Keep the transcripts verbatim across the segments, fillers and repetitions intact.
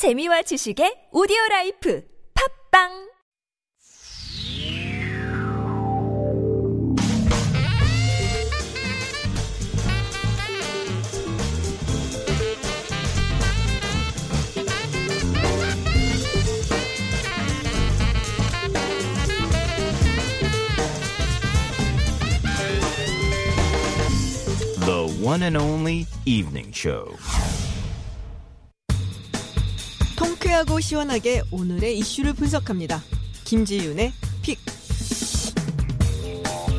재미와 지식의 오디오라이프 팝빵 One and only evening show. 통쾌하고 시원하게 오늘의 이슈를 분석합니다. 김지윤의 픽.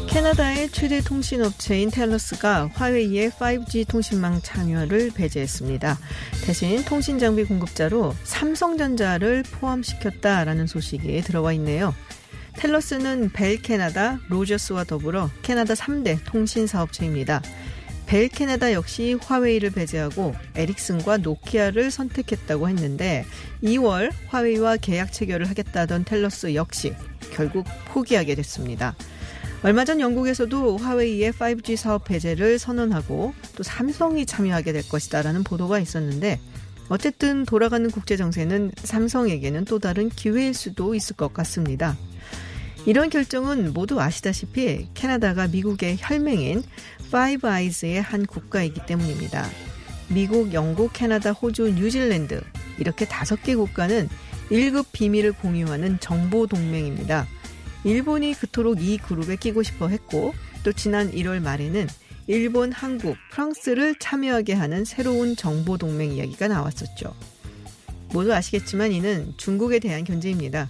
캐나다의 최대 통신업체인 텔러스가 화웨이의 파이브지 통신망 참여를 배제했습니다. 대신 통신장비 공급자로 삼성전자를 포함시켰다라는 소식이 들어와 있네요. 텔러스는 벨 캐나다, 로저스와 더불어 캐나다 삼 대 통신사업체입니다. 벨 캐나다 역시 화웨이를 배제하고 에릭슨과 노키아를 선택했다고 했는데 이월 화웨이와 계약 체결을 하겠다던 텔러스 역시 결국 포기하게 됐습니다. 얼마 전 영국에서도 화웨이의 파이브지 사업 배제를 선언하고 또 삼성이 참여하게 될 것이다라는 보도가 있었는데 어쨌든 돌아가는 국제 정세는 삼성에게는 또 다른 기회일 수도 있을 것 같습니다. 이런 결정은 모두 아시다시피 캐나다가 미국의 혈맹인 파이브 아이즈의 한 국가이기 때문입니다. 미국, 영국, 캐나다, 호주, 뉴질랜드 이렇게 다섯 개 국가는 일급 비밀을 공유하는 정보 동맹입니다. 일본이 그토록 이 그룹에 끼고 싶어 했고 또 지난 일월 말에는 일본, 한국, 프랑스를 참여하게 하는 새로운 정보 동맹 이야기가 나왔었죠. 모두 아시겠지만 이는 중국에 대한 견제입니다.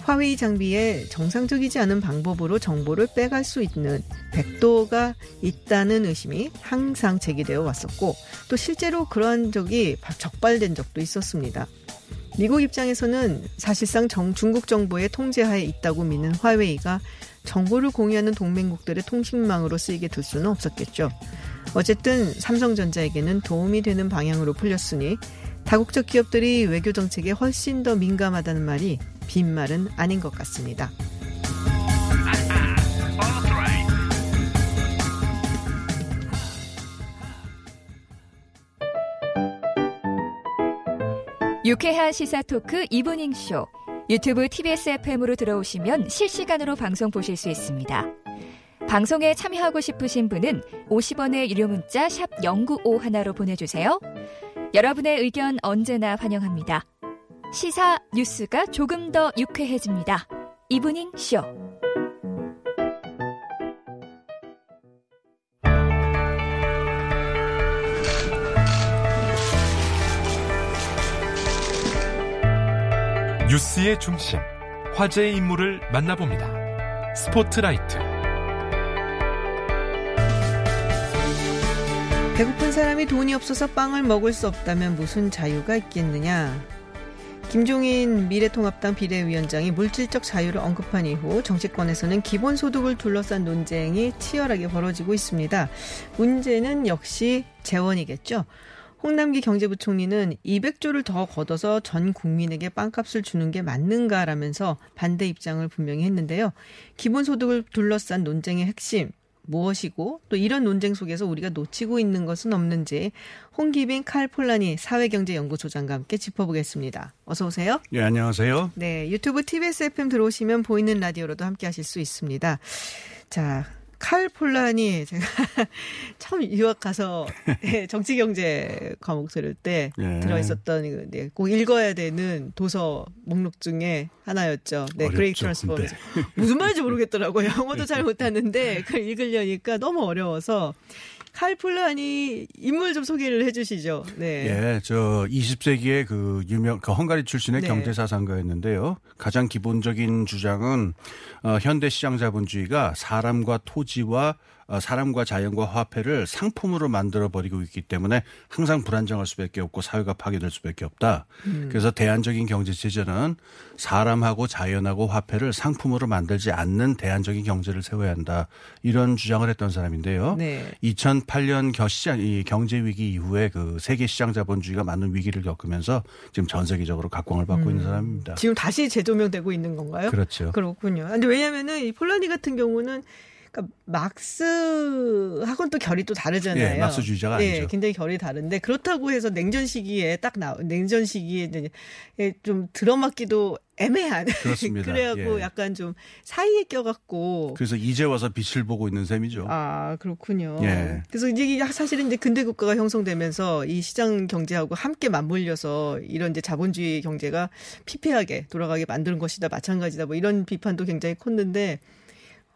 화웨이 장비에 정상적이지 않은 방법으로 정보를 빼갈 수 있는 백도가 있다는 의심이 항상 제기되어 왔었고 또 실제로 그러한 적이 적발된 적도 있었습니다. 미국 입장에서는 사실상 정, 중국 정부의 통제하에 있다고 믿는 화웨이가 정보를 공유하는 동맹국들의 통신망으로 쓰이게 둘 수는 없었겠죠. 어쨌든 삼성전자에게는 도움이 되는 방향으로 풀렸으니 다국적 기업들이 외교 정책에 훨씬 더 민감하다는 말이 빈말은 아닌 것 같습니다. 유쾌한 시사 토크 이브닝 쇼 유튜브 티비에스 에프엠으로 들어오시면 실시간으로 방송 보실 수 있습니다. 방송에 참여하고 싶으신 분은 오십 원의 유료 문자 샵 공구오일로 보내주세요. 여러분의 의견 언제나 환영합니다. 시사 뉴스가 조금 더 유쾌해집니다. 이브닝 쇼. 뉴스의 중심, 화제의 인물을 만나봅니다. 스포트라이트. 배고픈 사람이 돈이 없어서 빵을 먹을 수 없다면 무슨 자유가 있겠느냐. 김종인 미래통합당 비대위원장이 물질적 자유를 언급한 이후 정치권에서는 기본소득을 둘러싼 논쟁이 치열하게 벌어지고 있습니다. 문제는 역시 재원이겠죠. 홍남기 경제부총리는 이백조를 더 걷어서 전 국민에게 빵값을 주는 게 맞는가라면서 반대 입장을 분명히 했는데요. 기본소득을 둘러싼 논쟁의 핵심 무엇이고 또 이런 논쟁 속에서 우리가 놓치고 있는 것은 없는지 홍기빈, 칼 폴라니 사회경제연구소장과 함께 짚어보겠습니다. 어서 오세요. 네, 안녕하세요. 네, 유튜브 티비에스 에프엠 들어오시면 보이는 라디오로도 함께 하실 수 있습니다. 자, 칼 폴라니 제가 처음 유학 가서 정치경제 과목 들을 때 네. 들어있었던 네, 꼭 읽어야 되는 도서 목록 중에 하나였죠. 네, 그레이트 트랜스포메이션. 무슨 말인지 모르겠더라고요. 영어도 잘 못하는데 그걸 읽으려니까 너무 어려워서. 칼 폴라니 인물 좀 소개를 해 주시죠. 네. 예, 저 이십 세기의 그 유명 그 헝가리 출신의 네. 경제사상가였는데요. 가장 기본적인 주장은 어, 현대 시장 자본주의가 사람과 토지와 사람과 자연과 화폐를 상품으로 만들어버리고 있기 때문에 항상 불안정할 수밖에 없고 사회가 파괴될 수밖에 없다. 음. 그래서 대안적인 경제체제는 사람하고 자연하고 화폐를 상품으로 만들지 않는 대안적인 경제를 세워야 한다. 이런 주장을 했던 사람인데요. 네. 이천팔년 시장, 이 경제위기 이후에 그 세계 시장 자본주의가 많은 위기를 겪으면서 지금 전 세계적으로 각광을 받고 음. 있는 사람입니다. 지금 다시 재조명되고 있는 건가요? 그렇죠. 그렇군요. 근데 왜냐하면은 이 폴라니 같은 경우는 그러니까 막스하고는 또 결이 또 다르잖아요. 예, 막스주의자가 예, 아니죠. 굉장히 결이 다른데 그렇다고 해서 냉전 시기에 딱 나 냉전 시기에 좀 들어맞기도 애매한. 그렇습니다. 그래갖고 예. 약간 좀 사이에 껴갖고. 그래서 이제 와서 빛을 보고 있는 셈이죠. 아, 그렇군요. 예. 그래서 이제 사실은 이제 근대 국가가 형성되면서 이 시장 경제하고 함께 맞물려서 이런 이제 자본주의 경제가 피폐하게 돌아가게 만드는 것이다. 마찬가지다. 뭐 이런 비판도 굉장히 컸는데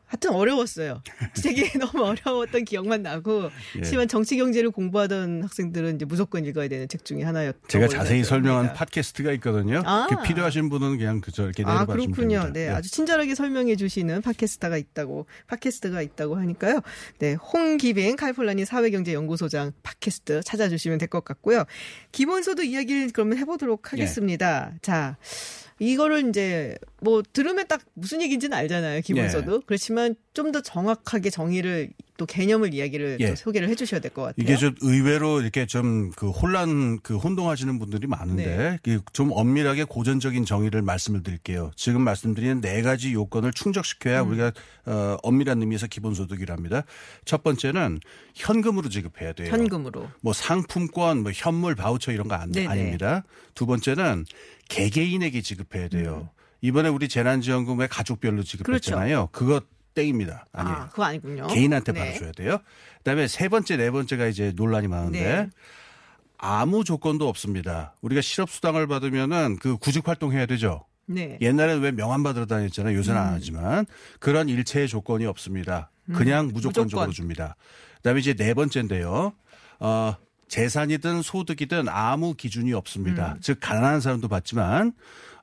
하여튼 어려웠어요. 되게 너무 어려웠던 기억만 나고. 하지만 예. 정치 경제를 공부하던 학생들은 이제 무조건 읽어야 되는 책 중에 하나였던. 제가 자세히 설명한 겁니다. 팟캐스트가 있거든요. 아. 그 필요하신 분은 그냥 그저 이렇게 내려봐 아, 주시면 됩니다. 네, 네. 아주 친절하게 설명해 주시는 팟캐스트가 있다고 팟캐스트가 있다고 하니까요. 네, 홍기빈 칼폴라니 사회경제연구소장 팟캐스트 찾아주시면 될 것 같고요. 기본소득 이야기를 그러면 해보도록 하겠습니다. 예. 자. 이거를 이제 뭐 들으면 딱 무슨 얘기인지는 알잖아요. 기본소득. 예. 그렇지만 좀 더 정확하게 정의를 또 개념을 이야기를 예. 또 소개를 해 주셔야 될 것 같아요. 이게 좀 의외로 이렇게 좀 그 혼란 그 혼동하시는 분들이 많은데 네. 좀 엄밀하게 고전적인 정의를 말씀을 드릴게요. 지금 말씀드린 네 가지 요건을 충족시켜야 음. 우리가 어, 엄밀한 의미에서 기본소득이랍니다. 첫 번째는 현금으로 지급해야 돼요. 현금으로. 뭐 상품권, 뭐 현물, 바우처 이런 거 안, 아닙니다. 두 번째는 개개인에게 지급해야 돼요. 음. 이번에 우리 재난지원금에 가족별로 지급했잖아요. 그렇죠. 그것 땡입니다. 아니에요. 아, 그거 아니군요. 개인한테 네. 받아줘야 돼요. 그다음에 세 번째, 네 번째가 이제 논란이 많은데 네. 아무 조건도 없습니다. 우리가 실업수당을 받으면은 그 구직활동해야 되죠. 네. 옛날에는 왜 명함 받으러 다녔잖아요. 요새는 음. 안 하지만 그런 일체의 조건이 없습니다. 그냥 음. 무조건적으로 무조건. 줍니다. 그다음에 이제 네 번째인데요. 어, 재산이든 소득이든 아무 기준이 없습니다. 음. 즉 가난한 사람도 받지만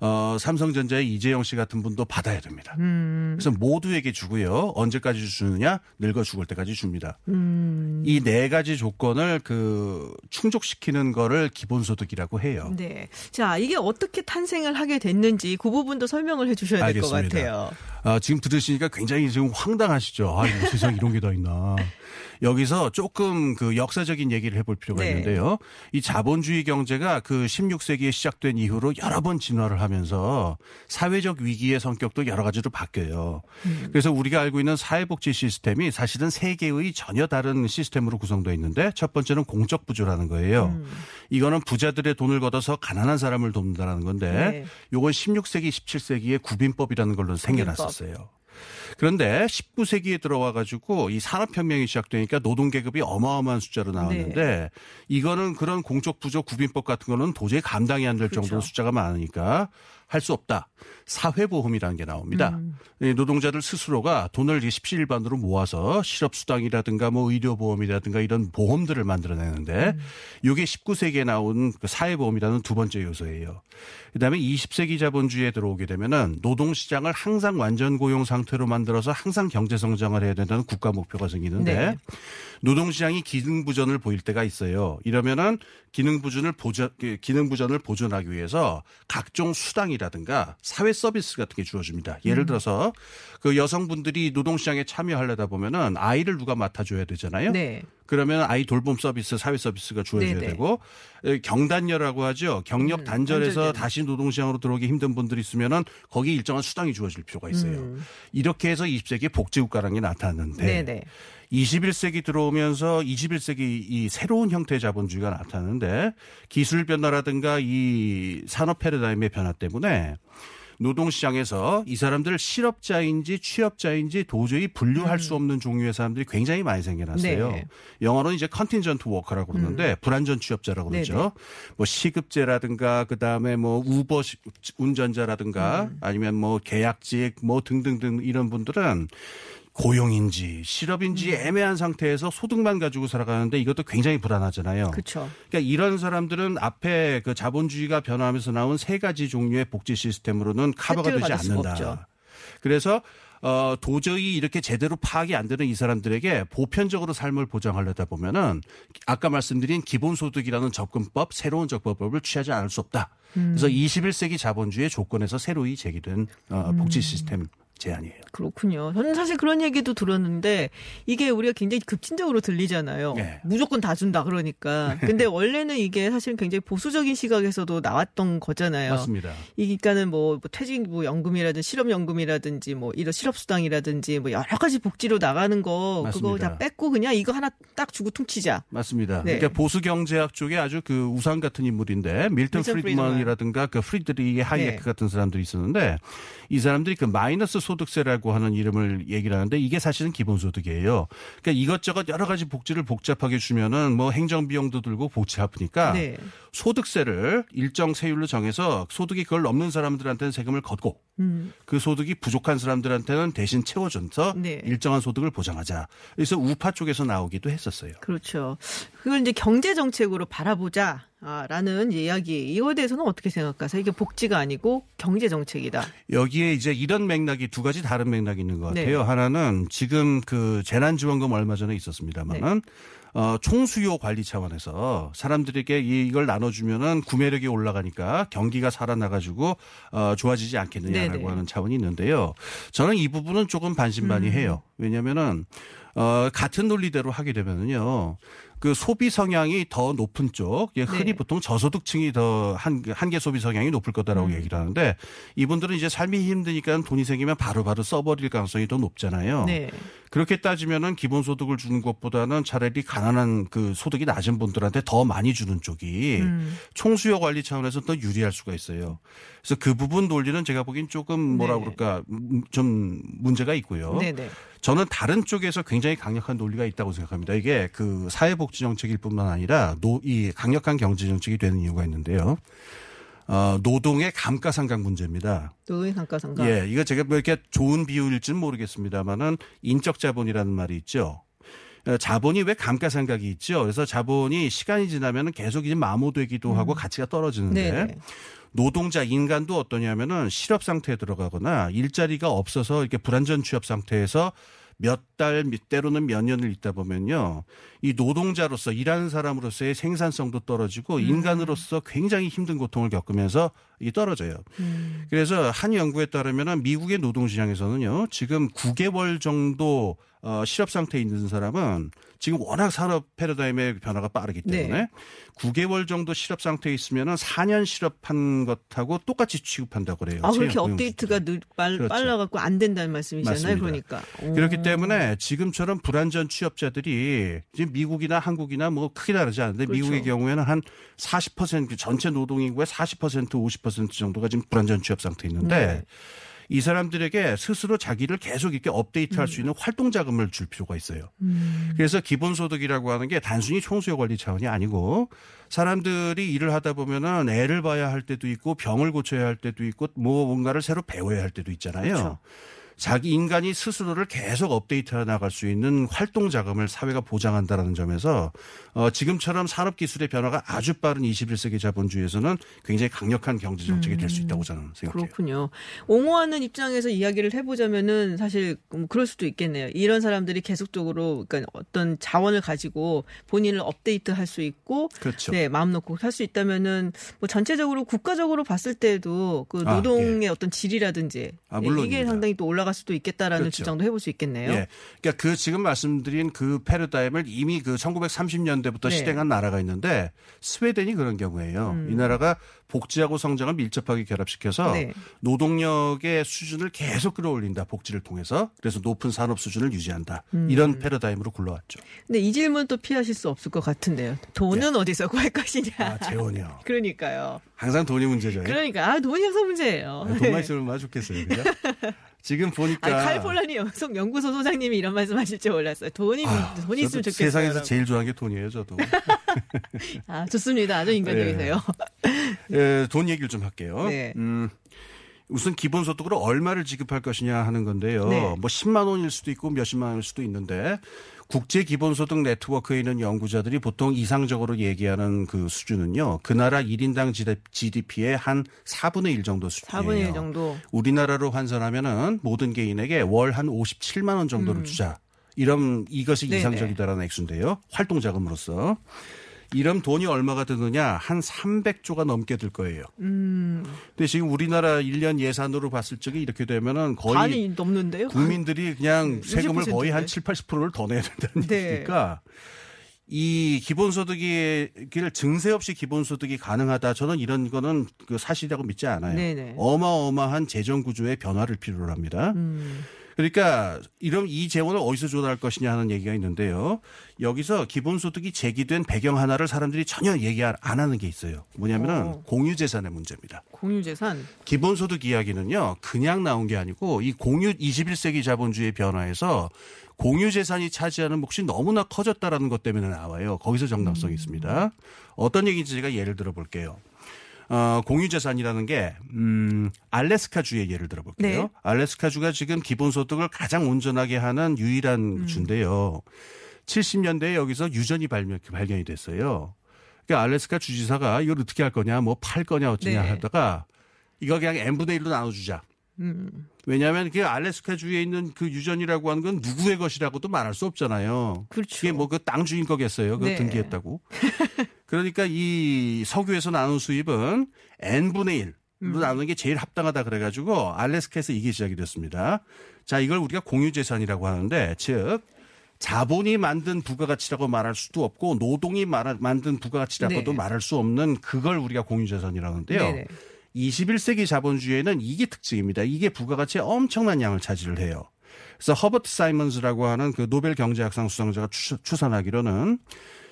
어, 삼성전자의 이재용 씨 같은 분도 받아야 됩니다. 음. 그래서 모두에게 주고요. 언제까지 주느냐? 늙어 죽을 때까지 줍니다. 음. 이 네 가지 조건을 그 충족시키는 거를 기본소득이라고 해요. 네. 자, 이게 어떻게 탄생을 하게 됐는지 그 부분도 설명을 해 주셔야 될 것 같아요. 아, 지금 들으시니까 굉장히 지금 황당하시죠. 아, 세상에 이런 게 다 있나. 여기서 조금 그 역사적인 얘기를 해볼 필요가 네. 있는데요. 이 자본주의 경제가 그 십육 세기에 시작된 이후로 여러 번 진화를 하면서 사회적 위기의 성격도 여러 가지로 바뀌어요. 음. 그래서 우리가 알고 있는 사회복지 시스템이 사실은 세 개의 전혀 다른 시스템으로 구성되어 있는데 첫 번째는 공적 부조라는 거예요. 음. 이거는 부자들의 돈을 걷어서 가난한 사람을 돕는다는 건데 요건 네. 십육 세기, 십칠 세기의 구빈법이라는 걸로 생겨났었어요. 구빈법. 그런데 십구 세기에 들어와 가지고 이 산업혁명이 시작되니까 노동계급이 어마어마한 숫자로 나왔는데 네. 이거는 그런 공적 부조 구빈법 같은 거는 도저히 감당이 안 될 그렇죠. 정도로 숫자가 많으니까 할 수 없다. 사회보험이라는 게 나옵니다. 음. 노동자들 스스로가 돈을 십시일반으로 모아서 실업수당이라든가 뭐 의료보험이라든가 이런 보험들을 만들어내는데 음. 이게 십구 세기에 나온 그 사회보험이라는 두 번째 요소예요. 그다음에 이십 세기 자본주의에 들어오게 되면은 노동시장을 항상 완전 고용 상태로 만들어서 항상 경제성장을 해야 된다는 국가 목표가 생기는데 네. 노동시장이 기능부전을 보일 때가 있어요. 이러면은 기능부전을 보전, 기능부전을 보존하기 위해서 각종 수당이 라든가 사회 서비스 같은 게 주어집니다. 예를 들어서 그 여성분들이 노동시장에 참여하려다 보면은 아이를 누가 맡아줘야 되잖아요. 네. 그러면 아이 돌봄 서비스, 사회 서비스가 주어져야 되고 경단녀라고 하죠. 경력 단절해서 음, 다시 노동시장으로 들어오기 힘든 분들이 있으면은 거기 일정한 수당이 주어질 필요가 있어요. 음. 이렇게 해서 이십 세기에 복지국가라는 게 나타났는데 네네. 이십일 세기 들어오면서 이십일 세기 이 새로운 형태의 자본주의가 나타나는데 기술 변화라든가 이 산업 패러다임의 변화 때문에 노동시장에서 이 사람들을 실업자인지 취업자인지 도저히 분류할 음. 수 없는 종류의 사람들이 굉장히 많이 생겨났어요. 네. 영어로는 이제 컨틴전트 워커라고 그러는데 음. 불안전 취업자라고 그러죠. 네네. 뭐 시급제라든가 그다음에 뭐 우버 운전자라든가 음. 아니면 뭐 계약직 뭐 등등등 이런 분들은 고용인지 실업인지 애매한 상태에서 소득만 가지고 살아가는데 이것도 굉장히 불안하잖아요. 그렇죠. 그러니까 이런 사람들은 앞에 그 자본주의가 변화하면서 나온 세 가지 종류의 복지 시스템으로는 커버가 되지 않는다. 없죠. 그래서 어, 도저히 이렇게 제대로 파악이 안 되는 이 사람들에게 보편적으로 삶을 보장하려다 보면은 아까 말씀드린 기본소득이라는 접근법, 새로운 접근법을 취하지 않을 수 없다. 음. 그래서 이십일 세기 자본주의의 조건에서 새로이 제기된 어, 복지 시스템. 제안이에요. 그렇군요. 저는 사실 그런 얘기도 들었는데 이게 우리가 굉장히 급진적으로 들리잖아요. 네. 무조건 다 준다 그러니까. 근데 원래는 이게 사실 굉장히 보수적인 시각에서도 나왔던 거잖아요. 맞습니다. 이기까는 뭐 퇴직 뭐 연금이라든지 실업연금이라든지 뭐 이런 실업수당이라든지 뭐 여러 가지 복지로 나가는 거 맞습니다. 그거 다 뺏고 그냥 이거 하나 딱 주고 퉁치자. 맞습니다. 네. 그러니까 보수 경제학 쪽에 아주 그 우상 같은 인물인데 밀턴, 밀턴 프리드먼이라든가 그 프리드리히 하이에크 네. 같은 사람들이 있었는데 이 사람들이 그 마이너스 소득세라고 하는 이름을 얘기를 하는데 이게 사실은 기본소득이에요. 그러니까 이것저것 여러 가지 복지를 복잡하게 주면은 뭐 행정비용도 들고 복지 아프니까 네. 소득세를 일정 세율로 정해서 소득이 그걸 넘는 사람들한테는 세금을 걷고 음. 그 소득이 부족한 사람들한테는 대신 채워줘서 네. 일정한 소득을 보장하자. 그래서 우파 쪽에서 나오기도 했었어요. 그렇죠. 그걸 이제 경제정책으로 바라보자. 아, 라는 이야기. 이거에 대해서는 어떻게 생각하세요? 이게 복지가 아니고 경제정책이다. 여기에 이제 이런 맥락이 두 가지 다른 맥락이 있는 것 같아요. 네. 하나는 지금 그 재난지원금 얼마 전에 있었습니다만은 네. 어, 총수요 관리 차원에서 사람들에게 이걸 나눠주면은 구매력이 올라가니까 경기가 살아나가지고 어, 좋아지지 않겠느냐라고 네네. 하는 차원이 있는데요. 저는 이 부분은 조금 반신반의해요. 음. 왜냐면은 어, 같은 논리대로 하게 되면은요. 그 소비 성향이 더 높은 쪽, 예, 흔히 네. 보통 저소득층이 더 한, 한계 소비 성향이 높을 거다라고 음. 얘기를 하는데 이분들은 이제 삶이 힘드니까 돈이 생기면 바로바로 써버릴 가능성이 더 높잖아요. 네. 그렇게 따지면은 기본소득을 주는 것보다는 차라리 가난한 그 소득이 낮은 분들한테 더 많이 주는 쪽이 음. 총수요 관리 차원에서 더 유리할 수가 있어요. 그래서 그 부분 논리는 제가 보기엔 조금 뭐라 네. 그럴까 좀 문제가 있고요. 네, 네. 저는 다른 쪽에서 굉장히 강력한 논리가 있다고 생각합니다. 이게 그 사회복지 정책일 뿐만 아니라 노, 이 강력한 경제 정책이 되는 이유가 있는데요. 어, 노동의 감가상각 문제입니다. 노동의 감가상각. 예, 이거 제가 뭐 이렇게 좋은 비유일지는 모르겠습니다만은 인적 자본이라는 말이 있죠. 자본이 왜 감가상각이 있죠? 그래서 자본이 시간이 지나면은 계속 이제 마모되기도 음. 하고 가치가 떨어지는데. 네네. 노동자 인간도 어떠냐면은 실업 상태에 들어가거나 일자리가 없어서 이렇게 불안전 취업 상태에서 몇 달, 때로는 몇 년을 있다 보면요. 이 노동자로서 일하는 사람으로서의 생산성도 떨어지고 음. 인간으로서 굉장히 힘든 고통을 겪으면서 이게 떨어져요. 음. 그래서 한 연구에 따르면 미국의 노동시장에서는요. 지금 구 개월 정도 어, 실업 상태에 있는 사람은 지금 워낙 산업 패러다임의 변화가 빠르기 때문에 네. 구 개월 정도 실업 상태에 있으면 사 년 실업한 것하고 똑같이 취급한다고 그래요. 아, 그렇게 업데이트가 늘 빨, 그렇죠. 빨라갖고 안 된다는 말씀이잖아요. 맞습니다. 그러니까. 오. 그렇기 때문에 지금처럼 불안전 취업자들이 지금 미국이나 한국이나 뭐 크게 다르지 않은데 그렇죠. 미국의 경우에는 한 사십 퍼센트 전체 노동인구의 사십 퍼센트 오십 퍼센트 정도가 지금 불안전 취업 상태에 있는데 네. 이 사람들에게 스스로 자기를 계속 이렇게 업데이트할 음. 수 있는 활동 자금을 줄 필요가 있어요. 음. 그래서 기본소득이라고 하는 게 단순히 총수요 관리 차원이 아니고 사람들이 일을 하다 보면은 애를 봐야 할 때도 있고 병을 고쳐야 할 때도 있고 뭐 뭔가를 새로 배워야 할 때도 있잖아요. 그렇죠. 자기 인간이 스스로를 계속 업데이트해 나갈 수 있는 활동 자금을 사회가 보장한다라는 점에서 어, 지금처럼 산업 기술의 변화가 아주 빠른 이십일 세기 자본주의에서는 굉장히 강력한 경제 정책이 될 수 있다고 저는 생각해요. 그렇군요. 옹호하는 입장에서 이야기를 해보자면은 사실 그럴 수도 있겠네요. 이런 사람들이 계속적으로 그러니까 어떤 자원을 가지고 본인을 업데이트할 수 있고, 그렇죠. 네, 마음 놓고 할 수 있다면은 뭐 전체적으로 국가적으로 봤을 때도 그 노동의 아, 예. 어떤 질이라든지 아, 이게 상당히 또 올라가. 수도 있겠다라는 그렇죠. 주장도 해볼 수 있겠네요. 예. 그러니까 그 지금 말씀드린 그 패러다임을 이미 그 천구백삼십 년대부터 네. 실행한 나라가 있는데 스웨덴이 그런 경우예요. 음. 이 나라가 복지하고 성장을 밀접하게 결합시켜서 네. 노동력의 수준을 계속 끌어올린다. 복지를 통해서. 그래서 높은 산업 수준을 유지한다. 음. 이런 패러다임으로 굴러왔죠. 근데 이 질문 또 피하실 수 없을 것 같은데요. 돈은 네. 어디서 구할 것이냐. 아, 재원이요. 그러니까요. 항상 돈이 문제죠. 그러니까. 아, 돈이 항상 문제예요. 아, 돈만 있으면 얼마나 좋겠어요. 그죠? 지금 보니까 칼 폴라니 연구소 소장님이 이런 말씀하실 줄 몰랐어요. 돈이 아, 돈이 있으면 좋겠어요. 세상에서 라고. 제일 좋아하는 게 돈이에요, 저도. 아 좋습니다. 아주 인간적이세요. 예. 예, 돈 얘기를 좀 할게요. 네. 음, 우선 기본소득으로 얼마를 지급할 것이냐 하는 건데요. 네. 뭐 십만 원일 수도 있고 몇십만 원일 수도 있는데 국제 기본소득 네트워크에 있는 연구자들이 보통 이상적으로 얘기하는 그 수준은요. 그 나라 일 인당 지디피의 한 사분의 일 정도 수준이에요. 사분의 일 정도. 우리나라로 환산하면은 모든 개인에게 월 한 오십칠만 원 정도를 음. 주자. 이런 이것이 네네. 이상적이다라는 액수인데요. 활동 자금으로서. 이런 돈이 얼마가 드느냐? 한 삼백조가 넘게 들 거예요. 음. 근데 지금 우리나라 일 년 예산으로 봤을 적에 이렇게 되면은 거의 반이 넘는데요? 국민들이 그냥 세금을 거의 한 칠팔십 퍼센트를 더 내야 된다는 네. 얘기니까 이 기본소득이 증세 없이 기본소득이 가능하다. 저는 이런 거는 그 사실이라고 믿지 않아요. 네네. 어마어마한 재정구조의 변화를 필요로 합니다. 음. 그러니까 이런 이 재원을 어디서 조달할 것이냐 하는 얘기가 있는데요. 여기서 기본소득이 제기된 배경 하나를 사람들이 전혀 얘기 안 하는 게 있어요. 뭐냐면은 공유재산의 문제입니다. 공유재산? 기본소득 이야기는요. 그냥 나온 게 아니고 이 공유 이십일 세기 자본주의의 변화에서 공유재산이 차지하는 몫이 너무나 커졌다라는 것 때문에 나와요. 거기서 정당성이 있습니다. 어떤 얘기인지 제가 예를 들어볼게요. 어, 공유재산이라는 게 음, 알래스카주의 예를 들어볼게요. 네. 알래스카주가 지금 기본소득을 가장 온전하게 하는 유일한 음. 주인데요. 칠십 년대에 여기서 유전이 발견, 발견이 됐어요. 그러니까 알래스카 주지사가 이걸 어떻게 할 거냐, 뭐 팔 거냐 어쩌냐 네. 하다가 이거 그냥 엔 분의 일로 나눠주자. 음. 왜냐하면 그 알래스카 주에 있는 그 유전이라고 하는 건 누구의 것이라고도 말할 수 없잖아요. 그렇죠. 그게 뭐 그 땅 주인 거겠어요. 그거 네. 등기했다고. 그러니까 이 석유에서 나눈 수입은 엔 분의 일로 음. 나누는 게 제일 합당하다 그래가지고 알래스카에서 이게 시작이 됐습니다. 자, 이걸 우리가 공유재산이라고 하는데 즉 자본이 만든 부가가치라고 말할 수도 없고 노동이 말하, 만든 부가가치라고도 네. 말할 수 없는 그걸 우리가 공유재산이라고 하는데요. 네네. 이십일 세기 자본주의에는 이게 특징입니다. 이게 부가가치의 엄청난 양을 차지를 해요. 그래서 허버트 사이먼즈라고 하는 그 노벨 경제학상 수상자가 추산하기로는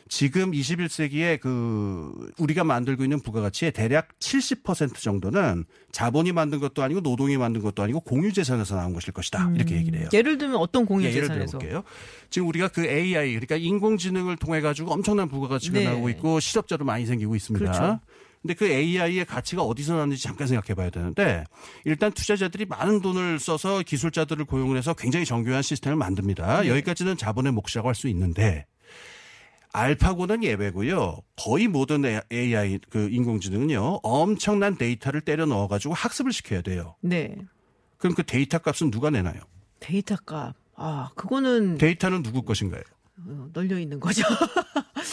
지금 이십일 세기에 그 우리가 만들고 있는 부가가치의 대략 칠십 퍼센트 정도는 자본이 만든 것도 아니고 노동이 만든 것도 아니고 공유재산에서 나온 것일 것이다. 음. 이렇게 얘기를 해요. 예를 들면 어떤 공유재산에서? 예를 들어볼게요. 지금 우리가 그 에이아이 그러니까 인공지능을 통해 가지고 엄청난 부가가치가 네. 나오고 있고 실업자도 많이 생기고 있습니다. 그렇죠. 근데 그 에이아이의 가치가 어디서 나는지 잠깐 생각해 봐야 되는데 일단 투자자들이 많은 돈을 써서 기술자들을 고용을 해서 굉장히 정교한 시스템을 만듭니다. 네. 여기까지는 자본의 몫이라고 할 수 있는데 알파고는 예외고요. 거의 모든 에이아이 그 인공지능은요. 엄청난 데이터를 때려 넣어 가지고 학습을 시켜야 돼요. 네. 그럼 그 데이터 값은 누가 내나요? 데이터 값. 아, 그거는 데이터는 누구 것인가요? 널려 있는 거죠.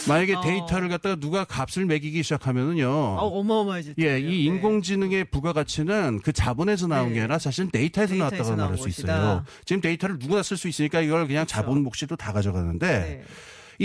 만약에 어. 데이터를 갖다가 누가 값을 매기기 시작하면은요. 어, 어마어마해지죠. 예, 이 네. 인공지능의 부가가치는 그 자본에서 나온 네. 게 아니라 사실 데이터에서, 데이터에서 나왔다고 말할 수 있어요. 지금 데이터를 누구나 쓸 수 있으니까 이걸 그냥 그렇죠. 자본 몫으로 다 가져가는데 네.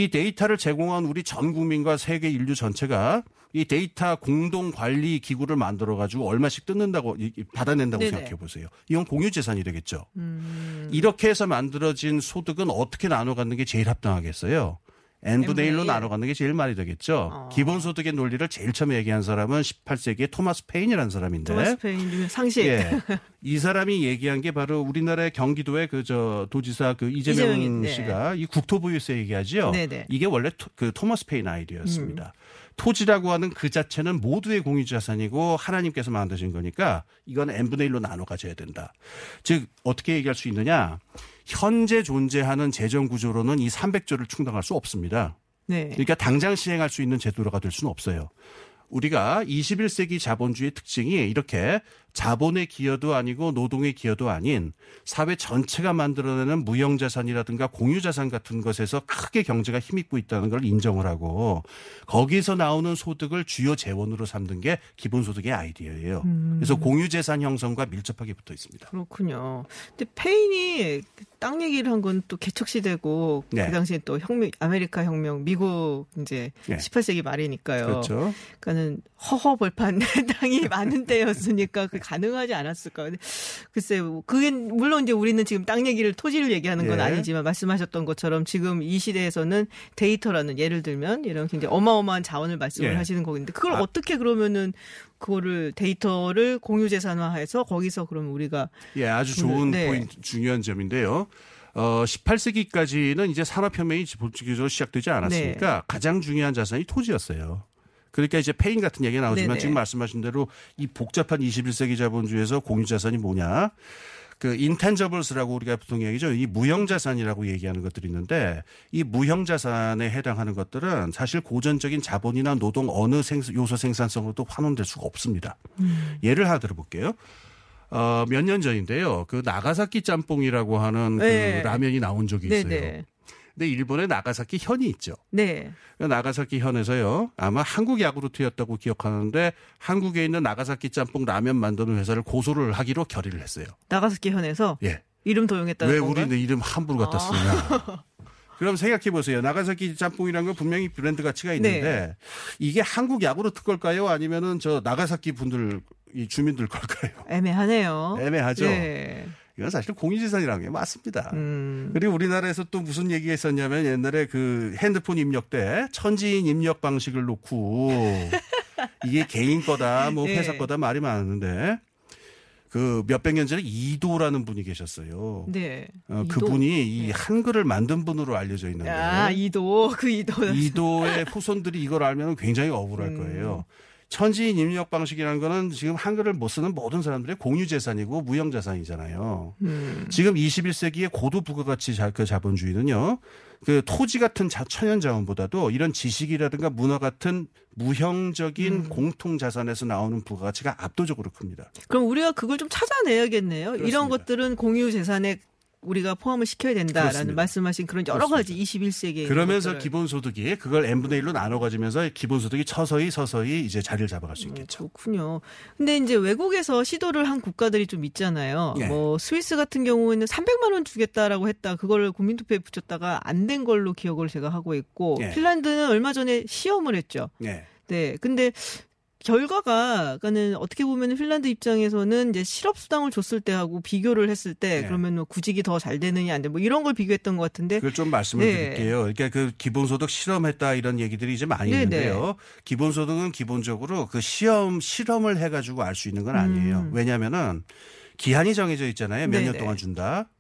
이 데이터를 제공한 우리 전 국민과 세계 인류 전체가 이 데이터 공동 관리 기구를 만들어 가지고 얼마씩 뜯는다고 받아낸다고 네네. 생각해 보세요. 이건 공유 재산이 되겠죠. 음. 이렇게 해서 만들어진 소득은 어떻게 나눠 갖는 게 제일 합당하겠어요? 엔 분의 일로 나눠 갖는 게 제일 말이 되겠죠. 어. 기본소득의 논리를 제일 처음에 얘기한 사람은 십팔 세기의 토마스 페인이라는 사람인데. 토마스 페인 상식. 예, 이 사람이 얘기한 게 바로 우리나라의 경기도의 그 저 도지사 그 이재명, 이재명 씨가 네. 이 국토부유세 얘기하지요. 네네. 이게 원래 토, 그 토마스 페인 아이디어였습니다. 음. 토지라고 하는 그 자체는 모두의 공유자산이고 하나님께서 만드신 거니까 이건 엔 분의 일로 나눠 가져야 된다. 즉 어떻게 얘기할 수 있느냐. 현재 존재하는 재정구조로는 이 삼백조를 충당할 수 없습니다. 네. 그러니까 당장 시행할 수 있는 제도가 될 수는 없어요. 우리가 이십일 세기 자본주의의 특징이 이렇게 자본의 기여도 아니고 노동의 기여도 아닌 사회 전체가 만들어내는 무형자산이라든가 공유자산 같은 것에서 크게 경제가 힘입고 있다는 걸 인정을 하고 거기서 나오는 소득을 주요 재원으로 삼는 게 기본소득의 아이디어예요. 음. 그래서 공유재산 형성과 밀접하게 붙어 있습니다. 그렇군요. 근데 페인이 땅 얘기를 한 건 또 개척시대고 네. 그 당시에 또 혁명, 아메리카 혁명, 미국 이제 네. 십팔 세기 말이니까요. 그렇죠. 그러니까는 허허벌판 땅이 많은 때였으니까 그 가능하지 않았을까. 근데 글쎄요. 그게 물론 이제 우리는 지금 땅 얘기를 토지를 얘기하는 건 예. 아니지만 말씀하셨던 것처럼 지금 이 시대에서는 데이터라는 예를 들면 이런 굉장히 어마어마한 자원을 말씀을 예. 하시는 거긴데 그걸 아. 어떻게 그러면은 그거를 데이터를 공유재산화해서 거기서 그럼 우리가 예 아주 좋은 네. 포인트 중요한 점인데요. 어, 십팔 세기까지는 이제 산업혁명이 본격적으로 시작되지 않았으니까 네. 가장 중요한 자산이 토지였어요. 그러니까 이제 페인 같은 얘기가 나오지만 네네. 지금 말씀하신 대로 이 복잡한 이십일 세기 자본주의에서 공유자산이 뭐냐. 그 인텐저블스라고 우리가 보통 얘기죠. 이 무형자산이라고 얘기하는 것들이 있는데 이 무형자산에 해당하는 것들은 사실 고전적인 자본이나 노동 어느 생수, 요소 생산성으로도 환원될 수가 없습니다. 음. 예를 하나 들어볼게요. 어, 몇 년 전인데요. 그 나가사키 짬뽕이라고 하는 네. 그 라면이 나온 적이 있어요. 네네. 근데 일본에 나가사키 현이 있죠. 네. 나가사키 현에서요. 아마 한국 야구르트였다고 기억하는데 한국에 있는 나가사키 짬뽕 라면 만드는 회사를 고소를 하기로 결의를 했어요. 나가사키 현에서? 예. 이름 도용했다는 건가요? 왜 우리는 이름 함부로 갖다 쓰냐. 아. 그럼 생각해 보세요. 나가사키 짬뽕이라는 건 분명히 브랜드 가치가 있는데 네. 이게 한국 야구르트 걸까요? 아니면은 저 나가사키 분들 이 주민들 걸까요? 애매하네요. 애매하죠. 네. 이건 사실 공유재산이라는 게 맞습니다. 음. 그리고 우리나라에서 또 무슨 얘기가 있었냐면 옛날에 그 핸드폰 입력 때 천지인 입력 방식을 놓고 이게 개인 거다, 뭐 회사 네. 거다 말이 많았는데 그 몇백 년 전에 이도라는 분이 계셨어요. 네. 어, 그분이 네. 이 한글을 만든 분으로 알려져 있는 거예요. 아, 이도. 그 이도. 이도의 후손들이 이걸 알면 굉장히 억울할 음. 거예요. 천지인 입력 방식이라는 거는 지금 한글을 못 쓰는 모든 사람들의 공유재산이고 무형자산이잖아요. 음. 지금 이십일 세기의 고도 부가가치 자본주의는요. 그 토지 같은 천연자원보다도 이런 지식이라든가 문화 같은 무형적인 음. 공통자산에서 나오는 부가가치가 압도적으로 큽니다. 그럼 우리가 그걸 좀 찾아내야겠네요. 그렇습니다. 이런 것들은 공유재산에 우리가 포함을 시켜야 된다라는 그렇습니다. 말씀하신 그런 여러 가지 이십일 세기에 그러면서 것들을. 기본소득이 그걸 n분의 일로 나눠 가지면서 기본소득이 서서히 서서히 이제 자리를 잡아갈 수 있겠죠. 음, 그렇군요. 근데 이제 외국에서 시도를 한 국가들이 좀 있잖아요. 예. 뭐 스위스 같은 경우에는 삼백만 원 주겠다라고 했다. 그걸 국민투표에 붙였다가 안 된 걸로 기억을 제가 하고 있고 예. 핀란드는 얼마 전에 시험을 했죠. 예. 네. 근데 결과가, 그러니까는 어떻게 보면 핀란드 입장에서는 이제 실업수당을 줬을 때하고 비교를 했을 때, 네. 그러면 뭐 구직이 더 잘 되느냐, 안 되느냐, 뭐 이런 걸 비교했던 것 같은데. 그걸 좀 말씀을 네. 드릴게요. 그러니까 그 기본소득 실험했다 이런 얘기들이 이제 많이 네, 있는데요. 네. 기본소득은 기본적으로 그 시험, 실험을 해가지고 알 수 있는 건 아니에요. 음. 왜냐면은 기한이 정해져 있잖아요. 몇 년 네, 동안 네. 준다.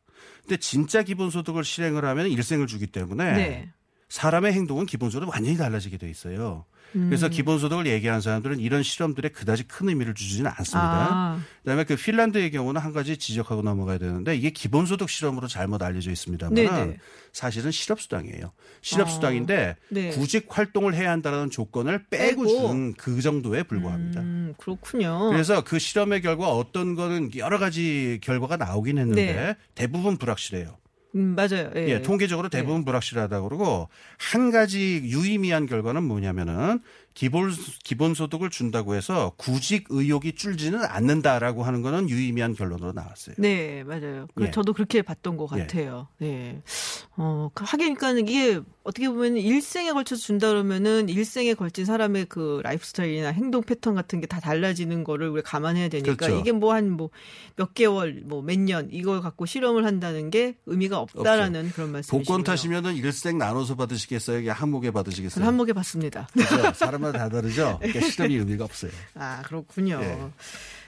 근데 진짜 기본소득을 실행을 하면 일생을 주기 때문에. 네. 사람의 행동은 기본적으로 완전히 달라지게 돼 있어요. 그래서 음. 기본소득을 얘기하는 사람들은 이런 실험들에 그다지 큰 의미를 주지는 않습니다. 아. 그다음에 그 핀란드의 경우는 한 가지 지적하고 넘어가야 되는데 이게 기본소득 실험으로 잘못 알려져 있습니다만 사실은 실업수당이에요. 실업수당인데 아. 네. 구직 활동을 해야 한다는 조건을 빼고, 빼고. 주는 그 정도에 불과합니다. 음, 그렇군요. 그래서 그 실험의 결과 어떤 거는 여러 가지 결과가 나오긴 했는데 네. 대부분 불확실해요. 음, 맞아요. 예. 예, 통계적으로 대부분 예. 불확실하다고 그러고 한 가지 유의미한 결과는 뭐냐면은 기본 기본소득을 준다고 해서 구직 의욕이 줄지는 않는다라고 하는 거는 유의미한 결론으로 나왔어요. 네, 맞아요. 예. 저도 그렇게 봤던 것 같아요. 예. 네. 어, 하긴 그러니까 이게 어떻게 보면 일생에 걸쳐서 준다 그러면은 일생에 걸친 사람의 그 라이프스타일이나 행동 패턴 같은 게 다 달라지는 거를 우리가 감안해야 되니까 그렇죠. 이게 뭐 한 뭐 몇 개월 뭐 몇 년 이걸 갖고 실험을 한다는 게 의미가 없다라는 없죠. 그런 말씀이시고요. 복권 타시면은 일생 나눠서 받으시겠어요? 한목에 받으시겠어요? 한목에 받습니다. 그렇죠. 사람마다 다 다르죠. 그러니까 실험이 의미가 없어요. 아 그렇군요. 네.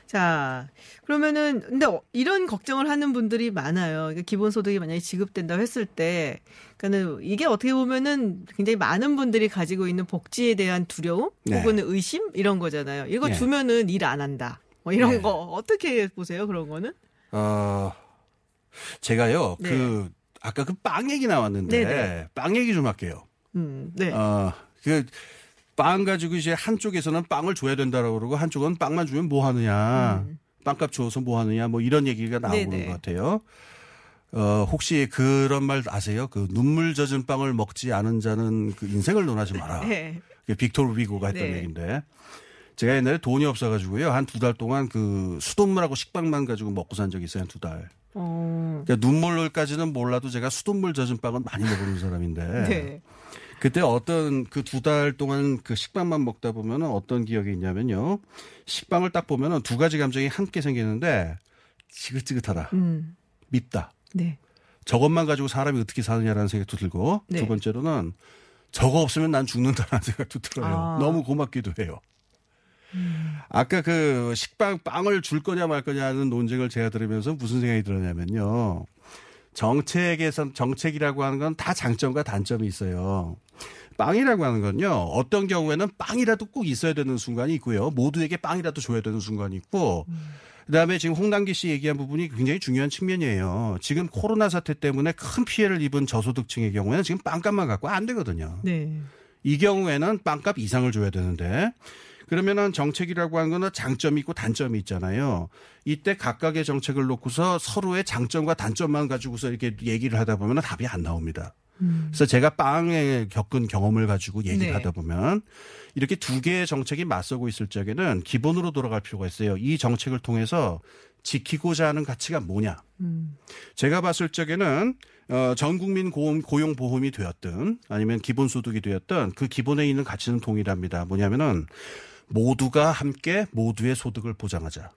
자 그러면은 근데 이런 걱정을 하는 분들이 많아요. 그러니까 기본소득이 만약에 지급된다 했을 때, 그러니까는 이게 어떻게 보면은 굉장히 많은 분들이 가지고 있는 복지에 대한 두려움, 네. 혹은 의심 이런 거잖아요. 이거 네. 주면은 일 안 한다. 뭐 이런 네. 거 어떻게 보세요? 그런 거는? 어. 제가요, 네. 그, 아까 그 빵 얘기 나왔는데, 네네. 빵 얘기 좀 할게요. 음, 네. 어, 그, 빵 가지고 이제 한쪽에서는 빵을 줘야 된다라고 그러고, 한쪽은 빵만 주면 뭐 하느냐, 음. 빵값 줘서 뭐 하느냐, 뭐 이런 얘기가 나오는 네네. 것 같아요. 어, 혹시 그런 말 아세요? 그, 눈물 젖은 빵을 먹지 않은 자는 그 인생을 논하지 마라. 네. 그 빅토르 위고가 했던 네. 얘기인데. 제가 옛날에 돈이 없어가지고요, 한 두 달 동안 그 수돗물하고 식빵만 가지고 먹고 산 적이 있어요, 한 두 달. 어... 그러니까 눈물로까지는 몰라도 제가 수돗물 젖은 빵은 많이 먹는 사람인데 네. 그때 어떤 그 두 달 동안 그 식빵만 먹다 보면 어떤 기억이 있냐면요. 식빵을 딱 보면 두 가지 감정이 함께 생기는데 지긋지긋하다. 음. 밉다. 네. 저것만 가지고 사람이 어떻게 사느냐라는 생각도 들고 네. 두 번째로는 저거 없으면 난 죽는다라는 생각도 들어요. 아. 너무 고맙기도 해요. 음. 아까 그 식빵 빵을 줄 거냐 말 거냐 하는 논쟁을 제가 들으면서 무슨 생각이 들었냐면요. 정책에선 정책이라고 하는 건 다 장점과 단점이 있어요. 빵이라고 하는 건요. 어떤 경우에는 빵이라도 꼭 있어야 되는 순간이 있고요. 모두에게 빵이라도 줘야 되는 순간이 있고 음. 그다음에 지금 홍남기 씨 얘기한 부분이 굉장히 중요한 측면이에요. 지금 코로나 사태 때문에 큰 피해를 입은 저소득층의 경우에는 지금 빵값만 갖고 안 되거든요. 네. 이 경우에는 빵값 이상을 줘야 되는데 그러면은 정책이라고 하는 건 장점이 있고 단점이 있잖아요. 이때 각각의 정책을 놓고서 서로의 장점과 단점만 가지고서 이렇게 얘기를 하다 보면 답이 안 나옵니다. 음. 그래서 제가 빵에 겪은 경험을 가지고 얘기를 네. 하다 보면 이렇게 두 개의 정책이 맞서고 있을 적에는 기본으로 돌아갈 필요가 있어요. 이 정책을 통해서 지키고자 하는 가치가 뭐냐. 음. 제가 봤을 적에는 어, 전 국민 고용, 고용보험이 되었든 아니면 기본소득이 되었든 그 기본에 있는 가치는 동일합니다. 뭐냐면은 모두가 함께 모두의 소득을 보장하자.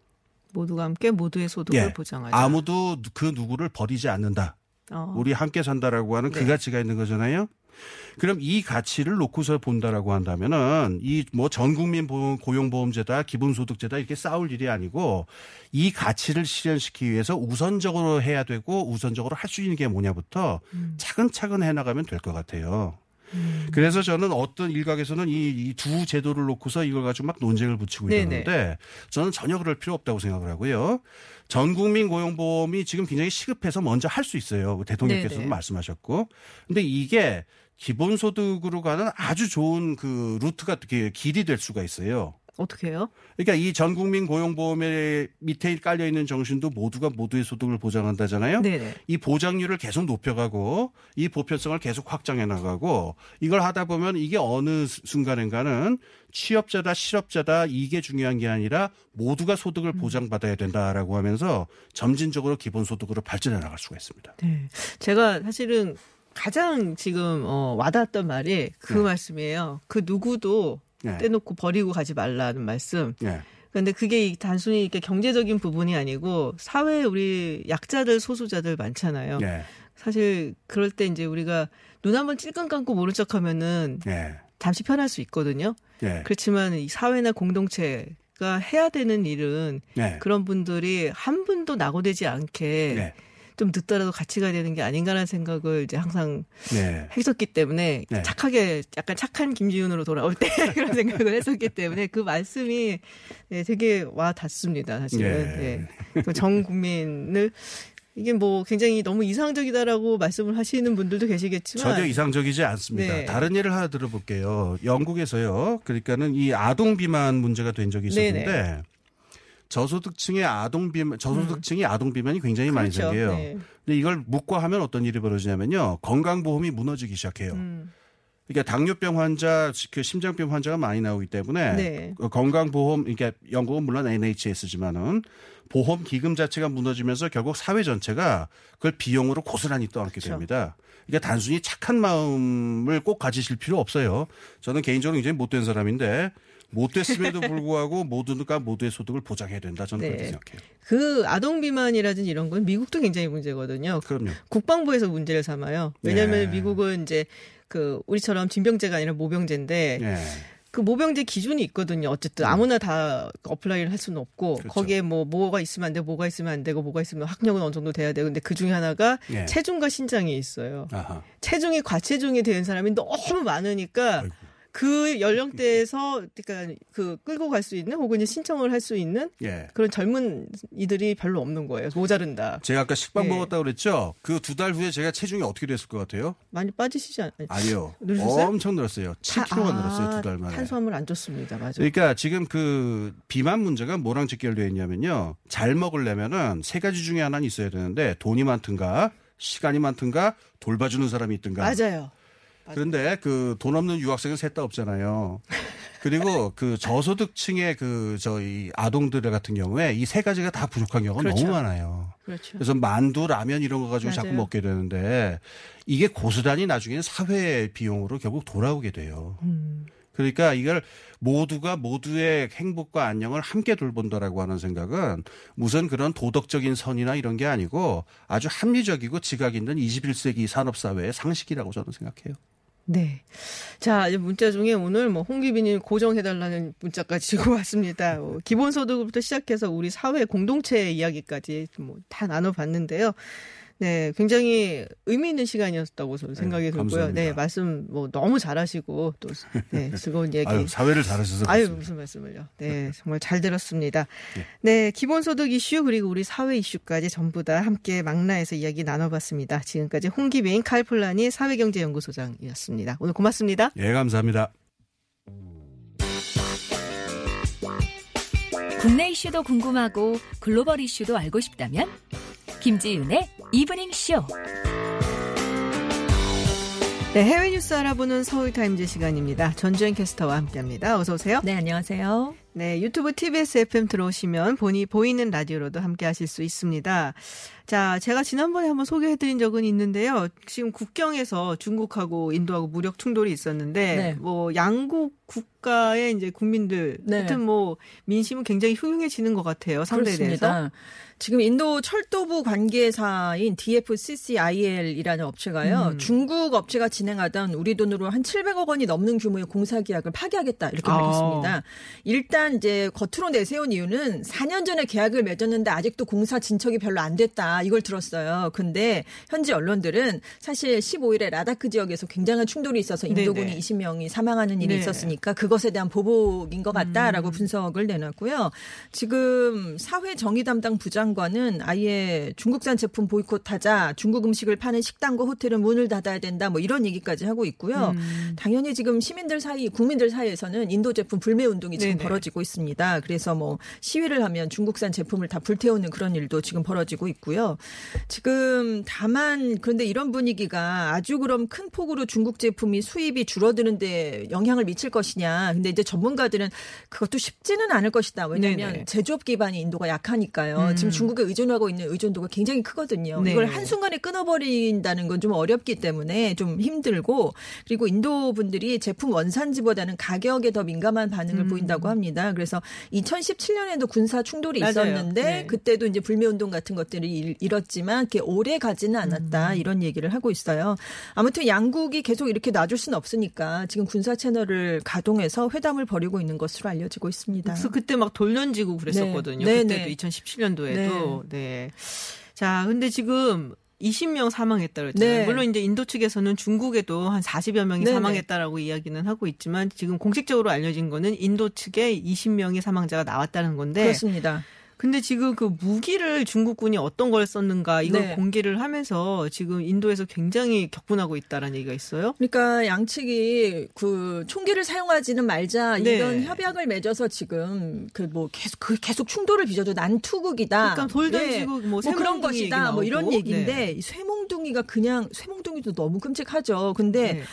모두가 함께 모두의 소득을 예. 보장하자. 아무도 그 누구를 버리지 않는다. 어. 우리 함께 산다라고 하는 네. 그 가치가 있는 거잖아요. 그럼 이 가치를 놓고서 본다라고 한다면은 이 뭐 전국민 고용보험제다 기본소득제다 이렇게 싸울 일이 아니고 이 가치를 실현시키기 위해서 우선적으로 해야 되고 우선적으로 할 수 있는 게 뭐냐부터 음. 차근차근 해나가면 될 것 같아요. 음. 그래서 저는 어떤 일각에서는 이 두 제도를 놓고서 이걸 가지고 막 논쟁을 붙이고 네네. 있는데 저는 전혀 그럴 필요 없다고 생각을 하고요. 전 국민 고용보험이 지금 굉장히 시급해서 먼저 할 수 있어요. 대통령께서도 네네. 말씀하셨고. 근데 이게 기본소득으로 가는 아주 좋은 그 루트가 길이 될 수가 있어요. 어떻게 해요? 그러니까 이 전 국민 고용보험의 밑에 깔려있는 정신도 모두가 모두의 소득을 보장한다잖아요. 네네. 이 보장률을 계속 높여가고 이 보편성을 계속 확장해 나가고 이걸 하다 보면 이게 어느 순간인가는 취업자다 실업자다 이게 중요한 게 아니라 모두가 소득을 보장받아야 된다라고 하면서 점진적으로 기본소득으로 발전해 나갈 수가 있습니다. 네, 제가 사실은 가장 지금 어, 와닿았던 말이 그 네. 말씀이에요. 그 누구도 네. 떼놓고 버리고 가지 말라는 말씀. 네. 그런데 그게 단순히 이렇게 경제적인 부분이 아니고 사회에 우리 약자들 소수자들 많잖아요. 네. 사실 그럴 때 이제 우리가 눈 한번 찔끔 감고 모른 척하면은 네. 잠시 편할 수 있거든요. 네. 그렇지만 이 사회나 공동체가 해야 되는 일은 네. 그런 분들이 한 분도 낙오되지 않게. 네. 좀 늦더라도 같이 가야 되는 게 아닌가라는 생각을 이제 항상 네. 했었기 때문에 네. 착하게 약간 착한 김지훈으로 돌아올 때 그런 생각을 했었기 때문에 그 말씀이 네, 되게 와 닿습니다. 사실은 네. 네. 전 국민을 이게 뭐 굉장히 너무 이상적이다라고 말씀을 하시는 분들도 계시겠지만 전혀 이상적이지 않습니다. 네. 다른 예를 하나 들어볼게요. 영국에서요. 그러니까는 이 아동 비만 문제가 된 적이 있었는데. 네네. 저소득층의 아동 비만, 저소득층이 음. 아동 비만이 굉장히 그렇죠. 많이 생겨요. 네. 근데 이걸 묵과하면 어떤 일이 벌어지냐면요, 건강보험이 무너지기 시작해요. 음. 그러니까 당뇨병 환자, 심장병 환자가 많이 나오기 때문에 네. 건강보험, 그러니까 영국은 물론 엔에이치에스지만은 보험 기금 자체가 무너지면서 결국 사회 전체가 그걸 비용으로 고스란히 떠안게 그렇죠. 됩니다. 그러니까 단순히 착한 마음을 꼭 가지실 필요 없어요. 저는 개인적으로 굉장히 못된 사람인데. 못됐음에도 불구하고 모두가 모두의 소득을 보장해야 된다. 저는 네. 그렇게 생각해요. 그 아동 비만이라든지 이런 건 미국도 굉장히 문제거든요. 그럼요. 국방부에서 문제를 삼아요. 왜냐하면 네. 미국은 이제 그 우리처럼 질병제가 아니라 모병제인데 네. 그 모병제 기준이 있거든요. 어쨌든 아무나 다 어플라이를 할 수는 없고 그렇죠. 거기에 뭐 뭐가 있으면 안 되고 뭐가 있으면 안 되고 뭐가 있으면 학력은 어느 정도 돼야 되고 근데 그중에 하나가 네. 체중과 신장이 있어요. 아하. 체중이 과체중이 되는 사람이 너무 많으니까 아이고. 그 연령대에서 그러니까 그 끌고 갈 수 있는 혹은 신청을 할 수 있는 예. 그런 젊은 이들이 별로 없는 거예요. 모자른다. 제가 아까 식빵 예. 먹었다고 그랬죠? 그 두 달 후에 제가 체중이 어떻게 됐을 것 같아요? 많이 빠지시지 않아요? 아니요. 늘었어요? 엄청 늘었어요. 칠 킬로그램가 아, 늘었어요. 두 달 만에. 탄수화물 안 줬습니다. 맞아요. 그러니까 지금 그 비만 문제가 뭐랑 직결되어 있냐면요. 잘 먹으려면은 세 가지 중에 하나는 있어야 되는데 돈이 많든가 시간이 많든가 돌봐주는 사람이 있든가. 맞아요. 그런데 그 돈 없는 유학생은 셋 다 없잖아요. 그리고 그 저소득층의 그 저희 아동들 같은 경우에 이 세 가지가 다 부족한 경우가 그렇죠. 너무 많아요. 그렇죠. 그래서 만두, 라면 이런 거 가지고 맞아요. 자꾸 먹게 되는데 이게 고스란히 나중에는 사회 비용으로 결국 돌아오게 돼요. 음. 그러니까 이걸 모두가 모두의 행복과 안녕을 함께 돌본다라고 하는 생각은 무슨 그런 도덕적인 선이나 이런 게 아니고 아주 합리적이고 지각 있는 이십일 세기 산업사회의 상식이라고 저는 생각해요. 네. 자, 문자 중에 오늘 뭐 홍기빈님 고정해달라는 문자까지 주고 왔습니다. 뭐 기본소득부터 시작해서 우리 사회 공동체의 이야기까지 뭐 다 나눠봤는데요. 네, 굉장히 의미 있는 시간이었다고 저는 생각이 네, 들고요. 감사합니다. 네, 말씀 뭐 너무 잘하시고 또 네, 즐거운 얘기. 아유, 사회를 잘하셔서. 아유, 그렇습니다. 무슨 말씀을요. 네, 정말 잘 들었습니다. 네. 네, 기본소득 이슈 그리고 우리 사회 이슈까지 전부 다 함께 망라해서 이야기 나눠봤습니다. 지금까지 홍기빈, 칼 폴라니 사회경제연구소장이었습니다. 오늘 고맙습니다. 예, 네, 감사합니다. 국내 이슈도 궁금하고 글로벌 이슈도 알고 싶다면? 김지윤의 이브닝 쇼. 네, 해외 뉴스 알아보는 서울타임즈 시간입니다. 전주현 캐스터와 함께합니다. 어서 오세요. 네, 안녕하세요. 네, 유튜브 티비에스 에프엠 들어오시면 본이 보이는 라디오로도 함께 하실 수 있습니다. 자, 제가 지난번에 한번 소개해드린 적은 있는데요. 지금 국경에서 중국하고 인도하고 무력 충돌이 있었는데, 네. 뭐, 양국 국가의 이제 국민들, 네. 하여튼 뭐, 민심은 굉장히 흉흉해지는 것 같아요. 상대에 그렇습니다. 대해서. 지금 인도 철도부 관계사인 디에프씨씨아이엘이라는 업체가요. 음. 중국 업체가 진행하던 우리 돈으로 한 칠백억 원이 넘는 규모의 공사 계약을 파기하겠다. 이렇게 밝혔습니다. 아. 일단, 이제 겉으로 내세운 이유는 사 년 전에 계약을 맺었는데 아직도 공사 진척이 별로 안 됐다 이걸 들었어요. 근데 현지 언론들은 사실 십오일에 라다크 지역에서 굉장한 충돌이 있어서 인도군이 네네. 이십 명이 사망하는 일이 네. 있었으니까 그것에 대한 보복인 것 같다라고 음. 분석을 내놨고요. 지금 사회 정의 담당 부장관은 아예 중국산 제품 보이콧하자, 중국 음식을 파는 식당과 호텔은 문을 닫아야 된다 뭐 이런 얘기까지 하고 있고요. 음. 당연히 지금 시민들 사이, 국민들 사이에서는 인도 제품 불매 운동이 지금 네네. 벌어지고 있습니다. 그래서 뭐 시위를 하면 중국산 제품을 다 불태우는 그런 일도 지금 벌어지고 있고요. 지금 다만 그런데 이런 분위기가 아주 그럼 큰 폭으로 중국 제품이 수입이 줄어드는데 영향을 미칠 것이냐. 근데 이제 전문가들은 그것도 쉽지는 않을 것이다. 왜냐하면 네네. 제조업 기반이 인도가 약하니까요. 음. 지금 중국에 의존하고 있는 의존도가 굉장히 크거든요. 네. 이걸 한순간에 끊어버린다는 건 좀 어렵기 때문에 좀 힘들고 그리고 인도 분들이 제품 원산지보다는 가격에 더 민감한 반응을 음. 보인다고 합니다. 그래서 이천십칠년에도 군사 충돌이 맞아요. 있었는데 네. 그때도 이제 불매운동 같은 것들이 일었지만 그게 오래 가지는 않았다 음. 이런 얘기를 하고 있어요. 아무튼 양국이 계속 이렇게 놔줄 수는 없으니까 지금 군사 채널을 가동해서 회담을 벌이고 있는 것으로 알려지고 있습니다. 그래서 그때 막 돌 던지고 그랬었거든요. 네. 그때도 네. 이천십칠년도에도. 네. 네. 자, 근데 지금. 이십 명 사망했다고 했잖아요. 네. 물론 이제 인도 측에서는 중국에도 한 사십여 명이 네네. 사망했다라고 이야기는 하고 있지만 지금 공식적으로 알려진 거는 인도 측에 이십 명의 사망자가 나왔다는 건데. 그렇습니다. 근데 지금 그 무기를 중국군이 어떤 걸 썼는가 이걸 네. 공개를 하면서 지금 인도에서 굉장히 격분하고 있다라는 얘기가 있어요. 그러니까 양측이 그 총기를 사용하지는 말자 네. 이런 협약을 맺어서 지금 그 뭐 계속 그 계속 충돌을 빚어도 난투극이다. 그러니까 돌 던지고 네. 뭐, 뭐 그런 것이다. 뭐 이런 얘기인데 네. 쇠몽둥이가 그냥 쇠몽둥이도 너무 끔찍하죠. 근데 네.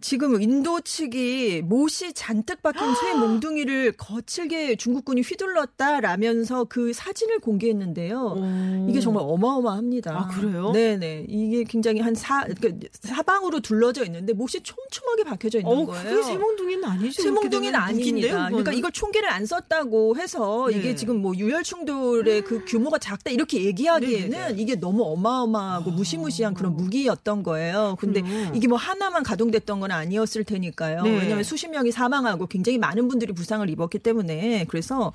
지금 인도 측이 못이 잔뜩 박힌 쇠 몽둥이를 거칠게 중국군이 휘둘렀다라면서 그 사진을 공개했는데요. 오. 이게 정말 어마어마합니다. 아, 그래요? 네네. 이게 굉장히 한 사, 그러니까 사방으로 둘러져 있는데 못이 촘촘하게 박혀져 있는 어, 거예요. 그게 쇠 몽둥이는 아니죠. 쇠 몽둥이는 아닙니다. 그러니까 이걸 총기를 안 썼다고 해서 네. 이게 지금 뭐 유혈 충돌의 음. 그 규모가 작다 이렇게 얘기하기에는 네네네. 이게 너무 어마어마하고 아. 무시무시한 그런 무기였던 거예요. 근데 그래요. 이게 뭐 하나만 가동됐던 건 아니었을 테니까요. 네. 왜냐하면 수십 명이 사망하고 굉장히 많은 분들이 부상을 입었기 때문에 그래서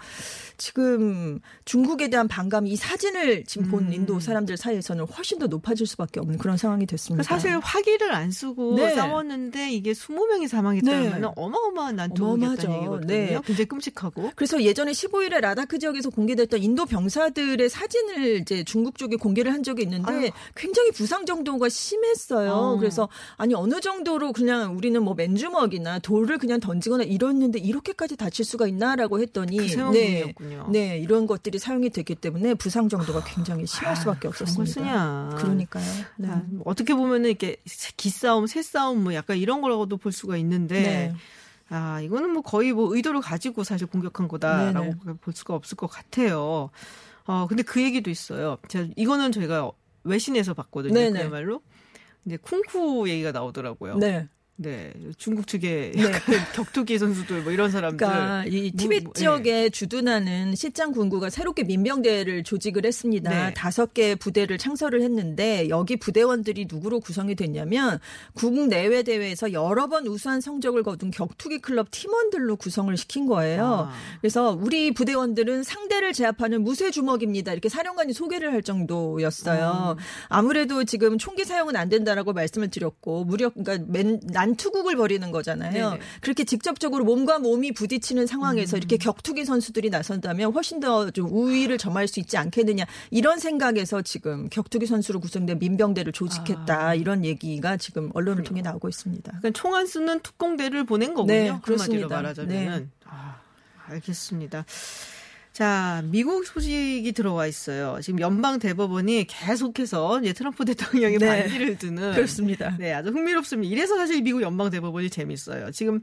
지금 중국에 대한 반감이 이 사진을 지금 음. 본 인도 사람들 사이에서는 훨씬 더 높아질 수밖에 없는 그런 상황이 됐습니다. 사실 화기를 안 쓰고 네. 싸웠는데 이게 이십 명이 사망했다면 네. 어마어마한 난투극이었다는 얘기거든요. 네. 굉장히 끔찍하고. 그래서 예전에 십오일에 라다크 지역에서 공개됐던 인도 병사들의 사진을 이제 중국 쪽에 공개를 한 적이 있는데 아유. 굉장히 부상 정도가 심했어요. 어. 그래서 아니 어느 정도로 그냥 우리는 뭐 맨주먹이나 돌을 그냥 던지거나 이랬는데 이렇게까지 다칠 수가 있나라고 했더니 네, 네 이런 것들이 사용이 됐기 때문에 부상 정도가 굉장히 심할 수밖에 아, 없었습니다. 쓰냐. 그러니까요. 네. 아, 어떻게 보면은 이렇게 기싸움, 새싸움 뭐 약간 이런 거라고도 볼 수가 있는데. 네. 아, 이거는 뭐 거의 뭐 의도를 가지고 사실 공격한 거다라고 네네. 볼 수가 없을 것 같아요. 어, 근데 그 얘기도 있어요. 제가, 이거는 저희가 외신에서 봤거든요. 네네. 그야말로. 이제 쿵푸 얘기가 나오더라고요. 네. 네, 중국 측의 네. 격투기 선수들 뭐 이런 사람들. 그러니까 이 티벳 뭐, 지역에 네. 주둔하는 시짱 군구가 새롭게 민병대를 조직을 했습니다. 다섯 네. 개 부대를 창설을 했는데 여기 부대원들이 누구로 구성이 됐냐면 국내외 대회에서 여러 번 우수한 성적을 거둔 격투기 클럽 팀원들로 구성을 시킨 거예요. 아. 그래서 우리 부대원들은 상대를 제압하는 무쇠 주먹입니다. 이렇게 사령관이 소개를 할 정도였어요. 음. 아무래도 지금 총기 사용은 안 된다라고 말씀을 드렸고 무력 그러니까 맨 난 투국을 벌이는 거잖아요. 네네. 그렇게 직접적으로 몸과 몸이 부딪히는 상황에서 음. 이렇게 격투기 선수들이 나선다면 훨씬 더 좀 우위를 점할 수 있지 않겠느냐 이런 생각에서 지금 격투기 선수로 구성된 민병대를 조직했다 아. 이런 얘기가 지금 언론을 그래요. 통해 나오고 있습니다. 그러니까 총 안 쓰는 특공대를 보낸 거군요. 네, 그렇습니다. 한마디로 말하자면은. 네. 아, 알겠습니다. 자, 미국 소식이 들어와 있어요. 지금 연방 대법원이 계속해서 이제 트럼프 대통령의 네. 반기를 드는. 그렇습니다. 네, 아주 흥미롭습니다. 이래서 사실 미국 연방 대법원이 재밌어요. 지금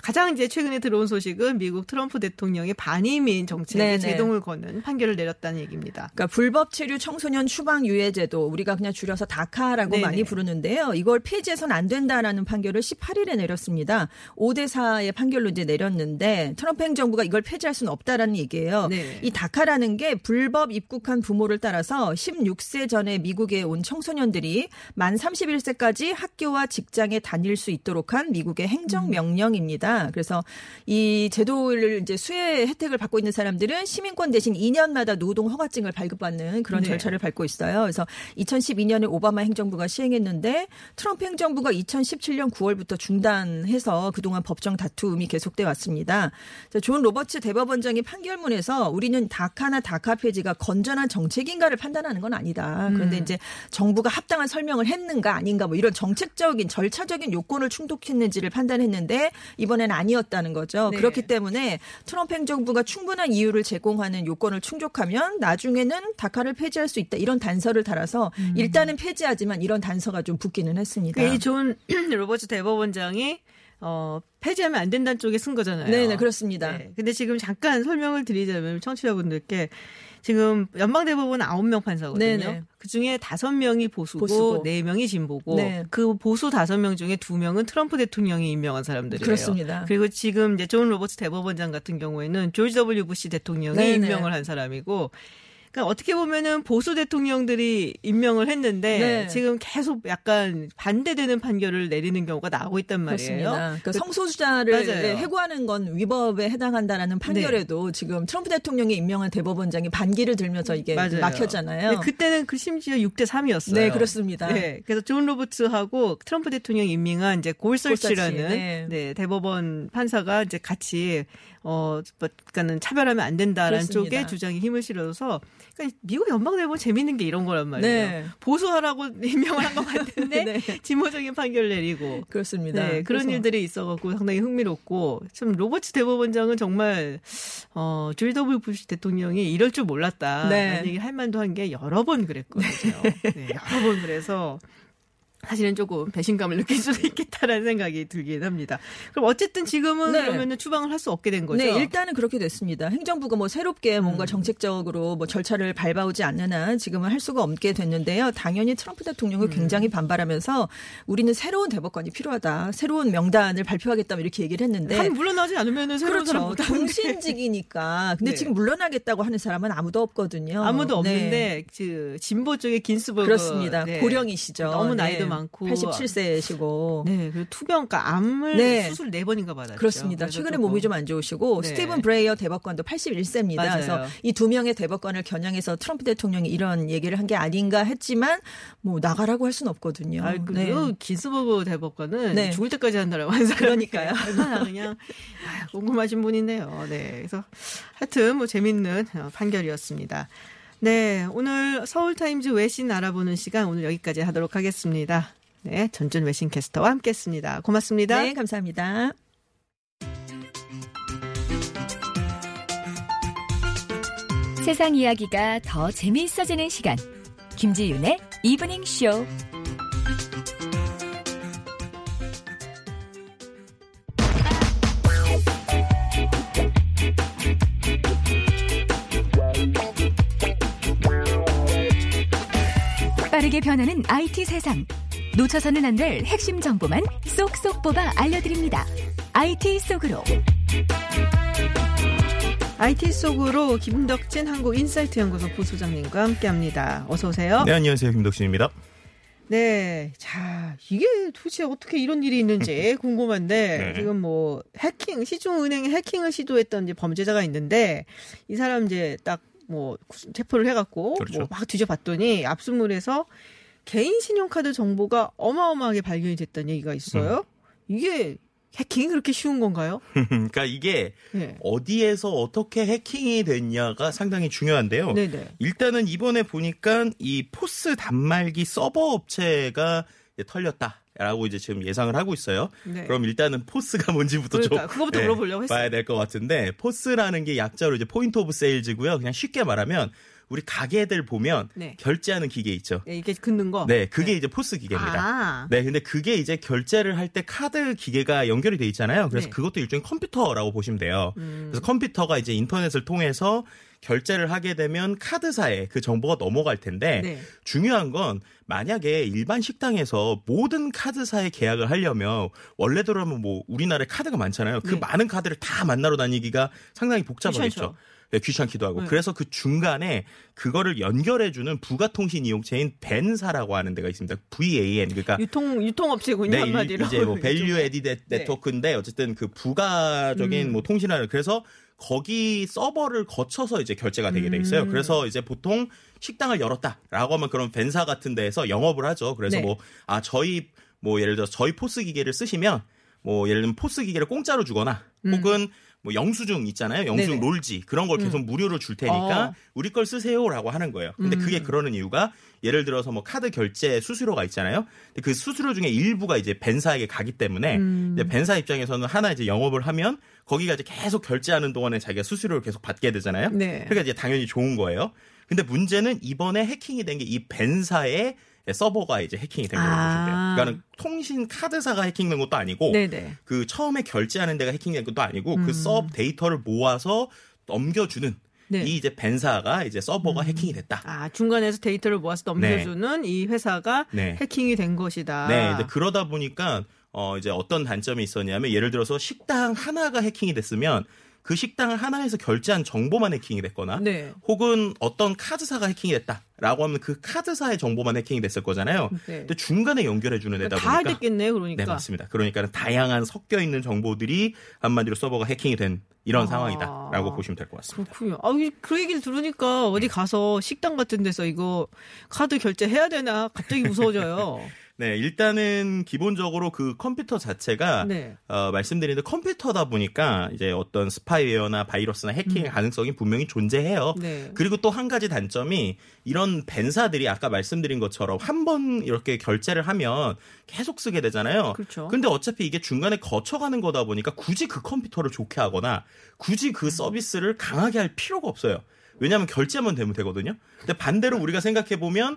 가장 이제 최근에 들어온 소식은 미국 트럼프 대통령의 반이민 정책에 제동을 거는 판결을 내렸다는 얘기입니다. 그러니까 불법 체류 청소년 추방 유예 제도, 우리가 그냥 줄여서 다카라고 네네. 많이 부르는데요. 이걸 폐지해서는 안 된다라는 판결을 십팔일에 내렸습니다. 오 대 사의 판결로 이제 내렸는데 트럼프 행정부가 이걸 폐지할 수는 없다라는 얘기예요. 네. 이 다카라는 게 불법 입국한 부모를 따라서 십육 세 전에 미국에 온 청소년들이 만 삼십일 세까지 학교와 직장에 다닐 수 있도록 한 미국의 행정명령입니다. 그래서 이 제도를 이제 수혜 혜택을 받고 있는 사람들은 시민권 대신 이 년마다 노동 허가증을 발급받는 그런 네. 절차를 밟고 있어요. 그래서 이천십이 년에 오바마 행정부가 시행했는데 트럼프 행정부가 이천십칠 년 구월부터 중단해서 그동안 법정 다툼이 계속돼 왔습니다. 존 로버츠 대법원장이 판결문에서 우리는 다카나 다카 폐지가 건전한 정책인가를 판단하는 건 아니다. 그런데 음. 이제 정부가 합당한 설명을 했는가 아닌가 뭐 이런 정책적인 절차적인 요건을 충족했는지를 판단했는데 이번엔 아니었다는 거죠. 네. 그렇기 때문에 트럼프 행정부가 충분한 이유를 제공하는 요건을 충족하면 나중에는 다카를 폐지할 수 있다. 이런 단서를 달아서 음. 일단은 폐지하지만 이런 단서가 좀 붙기는 했습니다. 이 존 로버츠 대법원장이 어, 폐지하면 안 된다는 쪽에 쓴 거잖아요. 네네, 그렇습니다. 네. 근데 지금 잠깐 설명을 드리자면 청취자분들께 지금 연방대법원 아홉 명 판사거든요. 네네. 그중에 다섯 명이 보수고, 보수고. 네 명이 진보고 네. 그 보수 다섯 명 중에 두 명은 트럼프 대통령이 임명한 사람들이에요. 그렇습니다. 그리고 지금 이제 존 로버츠 대법원장 같은 경우에는 조지 더블유 부시 대통령이 네네. 임명을 한 사람이고 그러니까 어떻게 보면은 보수 대통령들이 임명을 했는데 네. 지금 계속 약간 반대되는 판결을 내리는 경우가 나오고 있단 말이에요. 그렇습니다. 그러니까 성소수자를 맞아요. 해고하는 건 위법에 해당한다라는 판결에도 네. 지금 트럼프 대통령이 임명한 대법원장이 반기를 들면서 이게 맞아요. 막혔잖아요. 그때는 그 심지어 육 대 삼이었어요. 네, 그렇습니다. 네, 그래서 존 로버츠하고 트럼프 대통령이 임명한 이제 골설치라는 골설치, 네. 네, 대법원 판사가 이제 같이 어, 그러니까는 차별하면 안 된다라는 그렇습니다. 쪽에 주장에 힘을 실어서 그러니까 미국 연방대법원 재밌는 게 이런 거란 말이에요. 네. 보수하라고 임명을 한 것 같은데 네. 진보적인 판결 내리고 그렇습니다. 네, 그런 그래서. 일들이 있어갖고 상당히 흥미롭고 참 로버츠 대법원장은 정말 어, 조지 더블유 부시 대통령이 이럴 줄 몰랐다. 네. 얘기 할 만도 한 게 여러 번 그랬거든요. 네, 여러 번 그래서. 사실은 조금 배신감을 느낄 수도 있겠다라는 생각이 들긴 합니다. 그럼 어쨌든 지금은 네. 그러면은 추방을 할 수 없게 된 거죠? 네, 일단은 그렇게 됐습니다. 행정부가 뭐 새롭게 뭔가 음. 정책적으로 뭐 절차를 밟아오지 않는 한 지금은 할 수가 없게 됐는데요. 당연히 트럼프 대통령을 음. 굉장히 반발하면서 우리는 새로운 대법관이 필요하다. 새로운 명단을 발표하겠다 이렇게 얘기를 했는데. 아니, 물러나지 않으면은 새로운 사람 못 하는데. 공신직이니까. 근데 네. 지금 물러나겠다고 하는 사람은 아무도 없거든요. 아무도 없는데 네. 그 진보 쪽의 긴스버그. 그렇습니다. 네. 고령이시죠. 너무 나이도 많고. 네. 많고. 팔십칠 세시고. 네, 그리고 투병과 암을 네. 수술 네 번인가 받았죠. 그렇습니다. 최근에 조금. 몸이 좀 안 좋으시고 네. 스티븐 브레이어 대법관도 팔십일 세입니다. 맞아요. 그래서 이 두 명의 대법관을 겨냥해서 트럼프 대통령이 이런 얘기를 한 게 아닌가 했지만 뭐 나가라고 할 수는 없거든요. 아, 그 네. 긴스버그 대법관은 네. 죽을 때까지 한다라고 한 사람이니까요. 그냥 아유, 궁금하신 분이네요. 네, 그래서 하여튼 뭐 재밌는 판결이었습니다. 네, 오늘 서울타임즈 외신 알아보는 시간 오늘 여기까지 하도록 하겠습니다. 네, 전준 외신 캐스터와 함께했습니다. 고맙습니다. 네, 감사합니다. 세상 이야기가 더 재미있어지는 시간. 김지윤의 이브닝 쇼. 빠르게 변하는 아이티 세상. 놓쳐서는 안 될 핵심 정보만 쏙쏙 뽑아 알려드립니다. 아이티 속으로. 아이티 속으로 김덕진 한국인사이트연구소 부소장님과 함께합니다. 어서 오세요. 네, 안녕하세요. 김덕진입니다. 네, 자 이게 도대체 어떻게 이런 일이 있는지 궁금한데 네. 지금 뭐 해킹, 시중은행 해킹을 시도했던 이제 범죄자가 있는데 이 사람 이제 딱 뭐 체포를 해갖고 그렇죠. 뭐 막 뒤져봤더니 압수물에서 개인 신용카드 정보가 어마어마하게 발견이 됐다는 얘기가 있어요. 음. 이게 해킹이 그렇게 쉬운 건가요? 그러니까 이게 네. 어디에서 어떻게 해킹이 됐냐가 상당히 중요한데요. 네네. 일단은 이번에 보니까 이 포스 단말기 서버 업체가 털렸다. 라고 이제 지금 예상을 하고 있어요. 네. 그럼 일단은 포스가 뭔지부터 그러니까, 좀 그거부터 네, 물어보려고 했어요. 봐야 될 것 같은데 포스라는 게 약자로 이제 포인트 오브 세일즈고요. 그냥 쉽게 말하면 우리 가게들 보면 네. 결제하는 기계 있죠. 네, 이게 긋는 거. 네, 그게 네. 이제 포스 기계입니다. 아. 네, 근데 그게 이제 결제를 할 때 카드 기계가 연결이 돼 있잖아요. 그래서 네. 그것도 일종의 컴퓨터라고 보시면 돼요. 음. 그래서 컴퓨터가 이제 인터넷을 통해서 결제를 하게 되면 카드사에 그 정보가 넘어갈 텐데 네. 중요한 건 만약에 일반 식당에서 모든 카드사에 계약을 하려면 원래대로 하면 뭐 우리나라에 카드가 많잖아요. 그 네. 많은 카드를 다 만나러 다니기가 상당히 복잡하겠죠. 네, 귀찮기도 하고. 네. 그래서 그 중간에 그거를 연결해주는 부가통신 이용체인 벤사라고 하는 데가 있습니다. 벤. 그러니까 유통, 유통업체군요. 네, 한마디로. 이제 뭐 밸류 에디드 네트워크인데 어쨌든 그 부가적인 음. 뭐 통신하는 그래서 거기 서버를 거쳐서 이제 결제가 되게 돼 있어요. 음. 그래서 이제 보통 식당을 열었다라고 하면 그런 벤사 같은 데에서 영업을 하죠. 그래서 네. 뭐, 아, 저희, 뭐 예를 들어서 저희 포스 기계를 쓰시면 뭐 예를 들면 포스 기계를 공짜로 주거나 음. 혹은 뭐 영수증 있잖아요. 영수증 네네. 롤지 그런 걸 계속 음. 무료로 줄 테니까 어. 우리 걸 쓰세요라고 하는 거예요. 근데 음. 그게 그러는 이유가 예를 들어서 뭐 카드 결제 수수료가 있잖아요. 근데 그 수수료 중에 일부가 이제 벤사에게 가기 때문에 음. 이제 벤사 입장에서는 하나 이제 영업을 하면 거기가 이제 계속 결제하는 동안에 자기가 수수료를 계속 받게 되잖아요. 네. 그러니까 이제 당연히 좋은 거예요. 근데 문제는 이번에 해킹이 된 게 이 벤사의 서버가 이제 해킹이 된 거라고 보시면 돼요. 아. 그러니까 통신 카드사가 해킹된 것도 아니고 네네. 그 처음에 결제하는 데가 해킹된 것도 아니고 음. 그 서브 데이터를 모아서 넘겨주는 네. 이 이제 벤사가 이제 서버가 음. 해킹이 됐다. 아, 중간에서 데이터를 모아서 넘겨주는 네. 이 회사가 네. 해킹이 된 것이다. 네. 이제 그러다 보니까 어 이제 어떤 단점이 있었냐면 예를 들어서 식당 하나가 해킹이 됐으면 그 식당 하나에서 결제한 정보만 해킹이 됐거나 네. 혹은 어떤 카드사가 해킹이 됐다라고 하면 그 카드사의 정보만 해킹이 됐을 거잖아요. 네. 근데 중간에 연결해주는 데다 보니까. 다 됐겠네 그러니까. 네 맞습니다. 그러니까 다양한 섞여있는 정보들이 한마디로 서버가 해킹이 된 이런 아, 상황이다라고 보시면 될 것 같습니다. 그렇군요. 아, 그 얘기를 들으니까 어디 가서 식당 같은 데서 이거 카드 결제해야 되나 갑자기 무서워져요. 네, 일단은 기본적으로 그 컴퓨터 자체가 네. 어, 말씀드린 대로 컴퓨터다 보니까 이제 어떤 스파이웨어나 바이러스나 해킹 음. 가능성이 분명히 존재해요. 네. 그리고 또 한 가지 단점이 이런 벤사들이 아까 말씀드린 것처럼 한 번 이렇게 결제를 하면 계속 쓰게 되잖아요. 그렇죠. 근데 어차피 이게 중간에 거쳐가는 거다 보니까 굳이 그 컴퓨터를 좋게 하거나 굳이 그 서비스를 강하게 할 필요가 없어요. 왜냐하면 결제만 되면 되거든요. 근데 반대로 우리가 생각해보면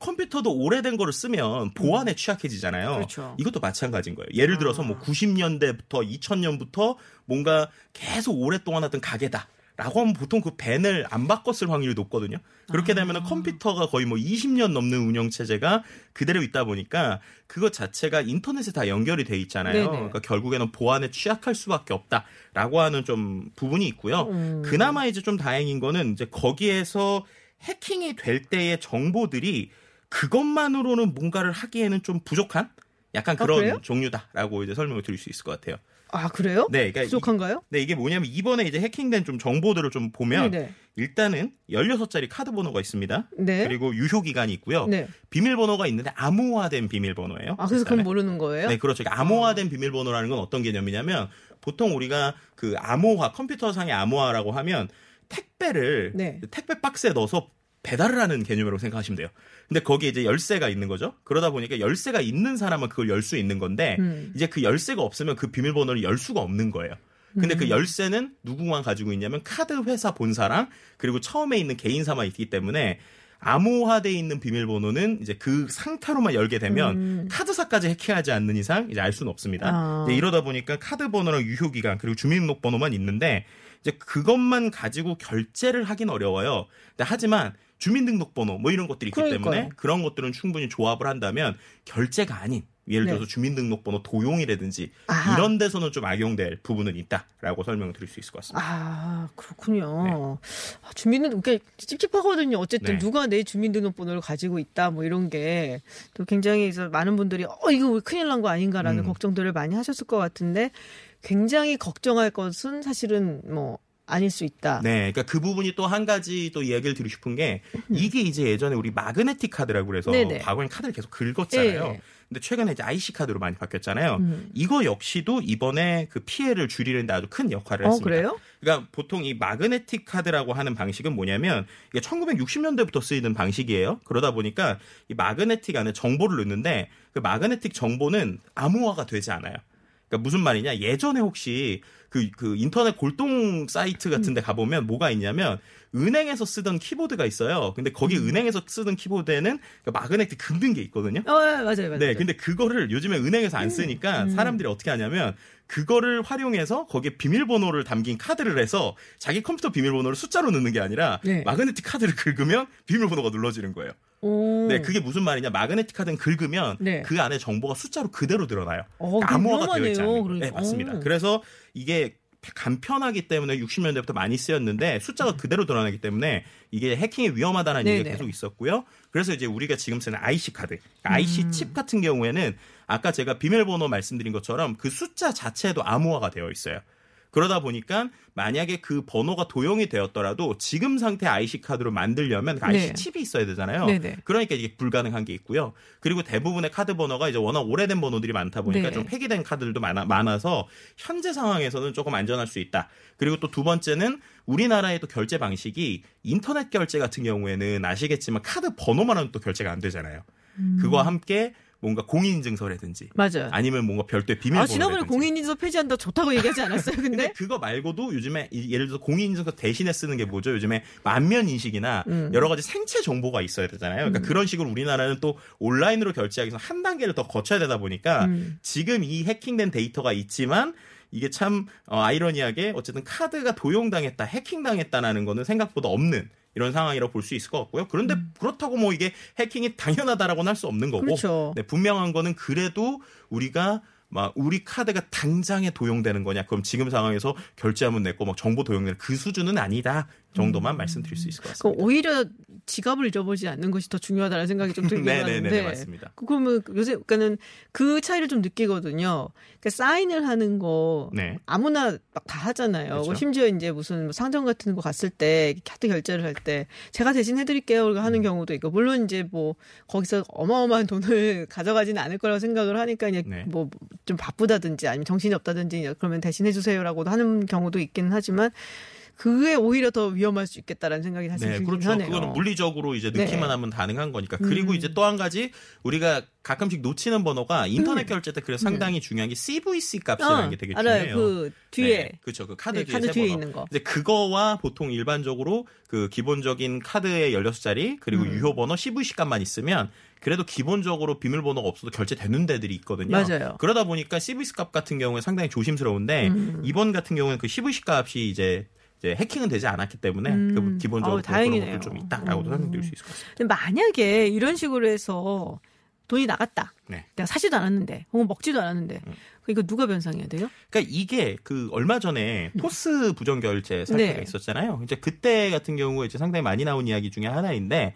컴퓨터도 오래된 거를 쓰면 보안에 취약해지잖아요. 그렇죠. 이것도 마찬가지인 거예요. 예를 들어서 뭐 구십 년대부터 이천 년부터 뭔가 계속 오랫동안 하던 가게다. 라고 하면 보통 그 벤을 안 바꿨을 확률이 높거든요. 그렇게 되면 아. 컴퓨터가 거의 뭐 이십 년 넘는 운영체제가 그대로 있다 보니까 그것 자체가 인터넷에 다 연결이 돼 있잖아요. 네네. 그러니까 결국에는 보안에 취약할 수밖에 없다라고 하는 좀 부분이 있고요. 음. 그나마 이제 좀 다행인 거는 이제 거기에서 해킹이 될 때의 정보들이 그것만으로는 뭔가를 하기에는 좀 부족한 약간 그런 아, 종류다라고 이제 설명을 드릴 수 있을 것 같아요. 아, 그래요? 네, 그러니까 부족한가요? 이, 네, 이게 뭐냐면 이번에 이제 해킹된 좀 정보들을 좀 보면 네네. 일단은 열여섯 자리 카드 번호가 있습니다. 네. 그리고 유효 기간이 있고요. 네. 비밀번호가 있는데 암호화된 비밀번호예요. 아, 그래서 그건 모르는 거예요? 네, 그렇죠. 그러니까 암호화된 어. 비밀번호라는 건 어떤 개념이냐면 보통 우리가 그 암호화 컴퓨터상의 암호화라고 하면 택배를 네. 택배 박스에 넣어서 배달을 하는 개념이라고 생각하시면 돼요. 근데 거기에 이제 열쇠가 있는 거죠. 그러다 보니까 열쇠가 있는 사람은 그걸 열 수 있는 건데 음. 이제 그 열쇠가 없으면 그 비밀번호를 열 수가 없는 거예요. 근데 음. 그 열쇠는 누구만 가지고 있냐면 카드 회사 본사랑 그리고 처음에 있는 개인사만 있기 때문에 암호화되어 있는 비밀번호는 이제 그 상태로만 열게 되면 음. 카드사까지 해킹하지 않는 이상 이제 알 수는 없습니다. 아. 이제 이러다 보니까 카드 번호랑 유효기간 그리고 주민등록번호만 있는데 이제 그것만 가지고 결제를 하긴 어려워요. 근데 하지만 주민등록번호 뭐 이런 것들이 있기 그러니까요. 때문에 그런 것들은 충분히 조합을 한다면 결제가 아닌 예를 들어서 네. 주민등록번호 도용이라든지 아하. 이런 데서는 좀 악용될 부분은 있다라고 설명을 드릴 수 있을 것 같습니다. 아 그렇군요. 네. 아, 주민은 그러니까 찝찝하거든요. 어쨌든 네. 누가 내 주민등록번호를 가지고 있다 뭐 이런 게 또 굉장히 많은 분들이 어 이거 왜 큰일 난 거 아닌가라는 음. 걱정들을 많이 하셨을 것 같은데 굉장히 걱정할 것은 사실은 뭐 아닐 수 있다. 네, 그러니까 그 부분이 또 한 가지 또 이야기를 드리고 싶은 게 이게 이제 예전에 우리 마그네틱 카드라고 해서 과거엔 카드를 계속 긁었잖아요. 네네. 근데 최근에 이제 아이씨 카드로 많이 바뀌었잖아요. 음. 이거 역시도 이번에 그 피해를 줄이는데 아주 큰 역할을 어, 했습니다. 그래요? 그러니까 보통 이 마그네틱 카드라고 하는 방식은 뭐냐면 이게 천구백육십 년대부터 쓰이는 방식이에요. 그러다 보니까 이 마그네틱 안에 정보를 넣는데 그 마그네틱 정보는 암호화가 되지 않아요. 그러니까 무슨 말이냐? 예전에 혹시 그, 그 인터넷 골동 사이트 같은 데 가보면 뭐가 있냐면 은행에서 쓰던 키보드가 있어요. 근데 거기 은행에서 쓰던 키보드에는 마그네틱 긁는 게 있거든요. 어, 맞아요, 맞아요. 네, 근데 그거를 요즘에 은행에서 안 쓰니까 음. 사람들이 어떻게 하냐면 그거를 활용해서 거기에 비밀번호를 담긴 카드를 해서 자기 컴퓨터 비밀번호를 숫자로 넣는 게 아니라 네. 마그네틱 카드를 긁으면 비밀번호가 눌러지는 거예요. 오. 네, 그게 무슨 말이냐? 마그네틱 카드는 긁으면 네. 그 안에 정보가 숫자로 그대로 드러나요. 어, 그러니까 암호화가 되어 있지 않아요. 그러니까. 네, 맞습니다. 오. 그래서 이게 간편하기 때문에 육십 년대부터 많이 쓰였는데 숫자가 그대로 드러나기 때문에 이게 해킹이 위험하다는 네네. 얘기가 계속 있었고요. 그래서 이제 우리가 지금 쓰는 아이씨 카드, 그러니까 아이씨 칩 같은 경우에는 아까 제가 비밀번호 말씀드린 것처럼 그 숫자 자체도 암호화가 되어 있어요. 그러다 보니까 만약에 그 번호가 도용이 되었더라도 지금 상태 아이씨 카드로 만들려면 아이씨 네. 칩이 있어야 되잖아요. 네네. 그러니까 이게 불가능한 게 있고요. 그리고 대부분의 카드 번호가 이제 워낙 오래된 번호들이 많다 보니까 네. 좀 폐기된 카드들도 많아, 많아서 현재 상황에서는 조금 안전할 수 있다. 그리고 또 두 번째는 우리나라의 또 결제 방식이 인터넷 결제 같은 경우에는 아시겠지만 카드 번호만 하면 또 결제가 안 되잖아요. 음. 그거와 함께 뭔가 공인인증서라든지 맞아요. 아니면 뭔가 별도의 비밀번호 아, 지난번에 공인인증서 폐지한다 좋다고 얘기하지 않았어요? 근데? 근데 그거 말고도 요즘에 예를 들어서 공인인증서 대신에 쓰는 게 뭐죠? 요즘에 만면인식이나 음. 여러 가지 생체 정보가 있어야 되잖아요. 그러니까 음. 그런 식으로 우리나라는 또 온라인으로 결제하기 위해서 한 단계를 더 거쳐야 되다 보니까 음. 지금 이 해킹된 데이터가 있지만 이게 참 어, 아이러니하게 어쨌든 카드가 도용당했다, 해킹당했다라는 거는 생각보다 없는 이런 상황이라고 볼 수 있을 것 같고요. 그런데 음. 그렇다고 뭐 이게 해킹이 당연하다라고는 할 수 없는 거고 그렇죠. 네, 분명한 거는 그래도 우리가 막 우리 카드가 당장에 도용되는 거냐 그럼 지금 상황에서 결제하면 냈고 막 정보 도용되는 그 수준은 아니다 정도만 음. 말씀드릴 수 있을 것 같습니다. 그러니까 오히려 지갑을 잃어버리지 않는 것이 더 중요하다는 생각이 좀 들긴 하는데 네네네 맞습니다. 그러면 요새 그러니까는 그 차이를 좀 느끼거든요. 그러니까 사인을 하는 거 네. 아무나 막 다 하잖아요. 그렇죠. 심지어 이제 무슨 상점 같은 거 갔을 때 카드 결제를 할 때 제가 대신 해드릴게요 하는 음. 경우도 있고 물론 이제 뭐 거기서 어마어마한 돈을 가져가지는 않을 거라고 생각을 하니까 그냥 네. 뭐 좀 바쁘다든지 아니면 정신이 없다든지 그러면 대신해 주세요라고도 하는 경우도 있긴 하지만 그게 오히려 더 위험할 수 있겠다라는 생각이 사실 들긴 네, 그렇죠. 하네요. 그거는 물리적으로 이제 넣기만 네. 하면 가능한 거니까. 그리고 음. 이제 또 한 가지 우리가 가끔씩 놓치는 번호가 인터넷 음. 결제 때 그래서 상당히 음. 중요한 게 씨브이씨 값이라는 어, 게 되게 중요해요. 알아요. 그 뒤에. 네, 그렇죠. 그 카드 네, 뒤에, 카드 세 뒤에 번호. 있는 거. 이제 그거와 보통 일반적으로 그 기본적인 카드의 십육 자리 그리고 음. 유효 번호 씨브이씨 값만 있으면 그래도 기본적으로 비밀번호가 없어도 결제되는 데들이 있거든요. 맞아요. 그러다 보니까 씨브이씨 값 같은 경우에 상당히 조심스러운데 음. 이번 같은 경우는 그 씨브이씨 값이 이제 이제 해킹은 되지 않았기 때문에 음. 기본적으로 어, 그런 것도 좀 있다라고도 설명드릴 수 있을 것 같습니다. 만약에 이런 식으로 해서 돈이 나갔다. 네. 내가 사지도 않았는데 혹은 먹지도 않았는데 음. 이거 누가 변상해야 돼요? 그러니까 이게 그 얼마 전에 토스 부정결제 사태가 네. 있었잖아요. 이제 그때 같은 경우에 이제 상당히 많이 나온 이야기 중에 하나인데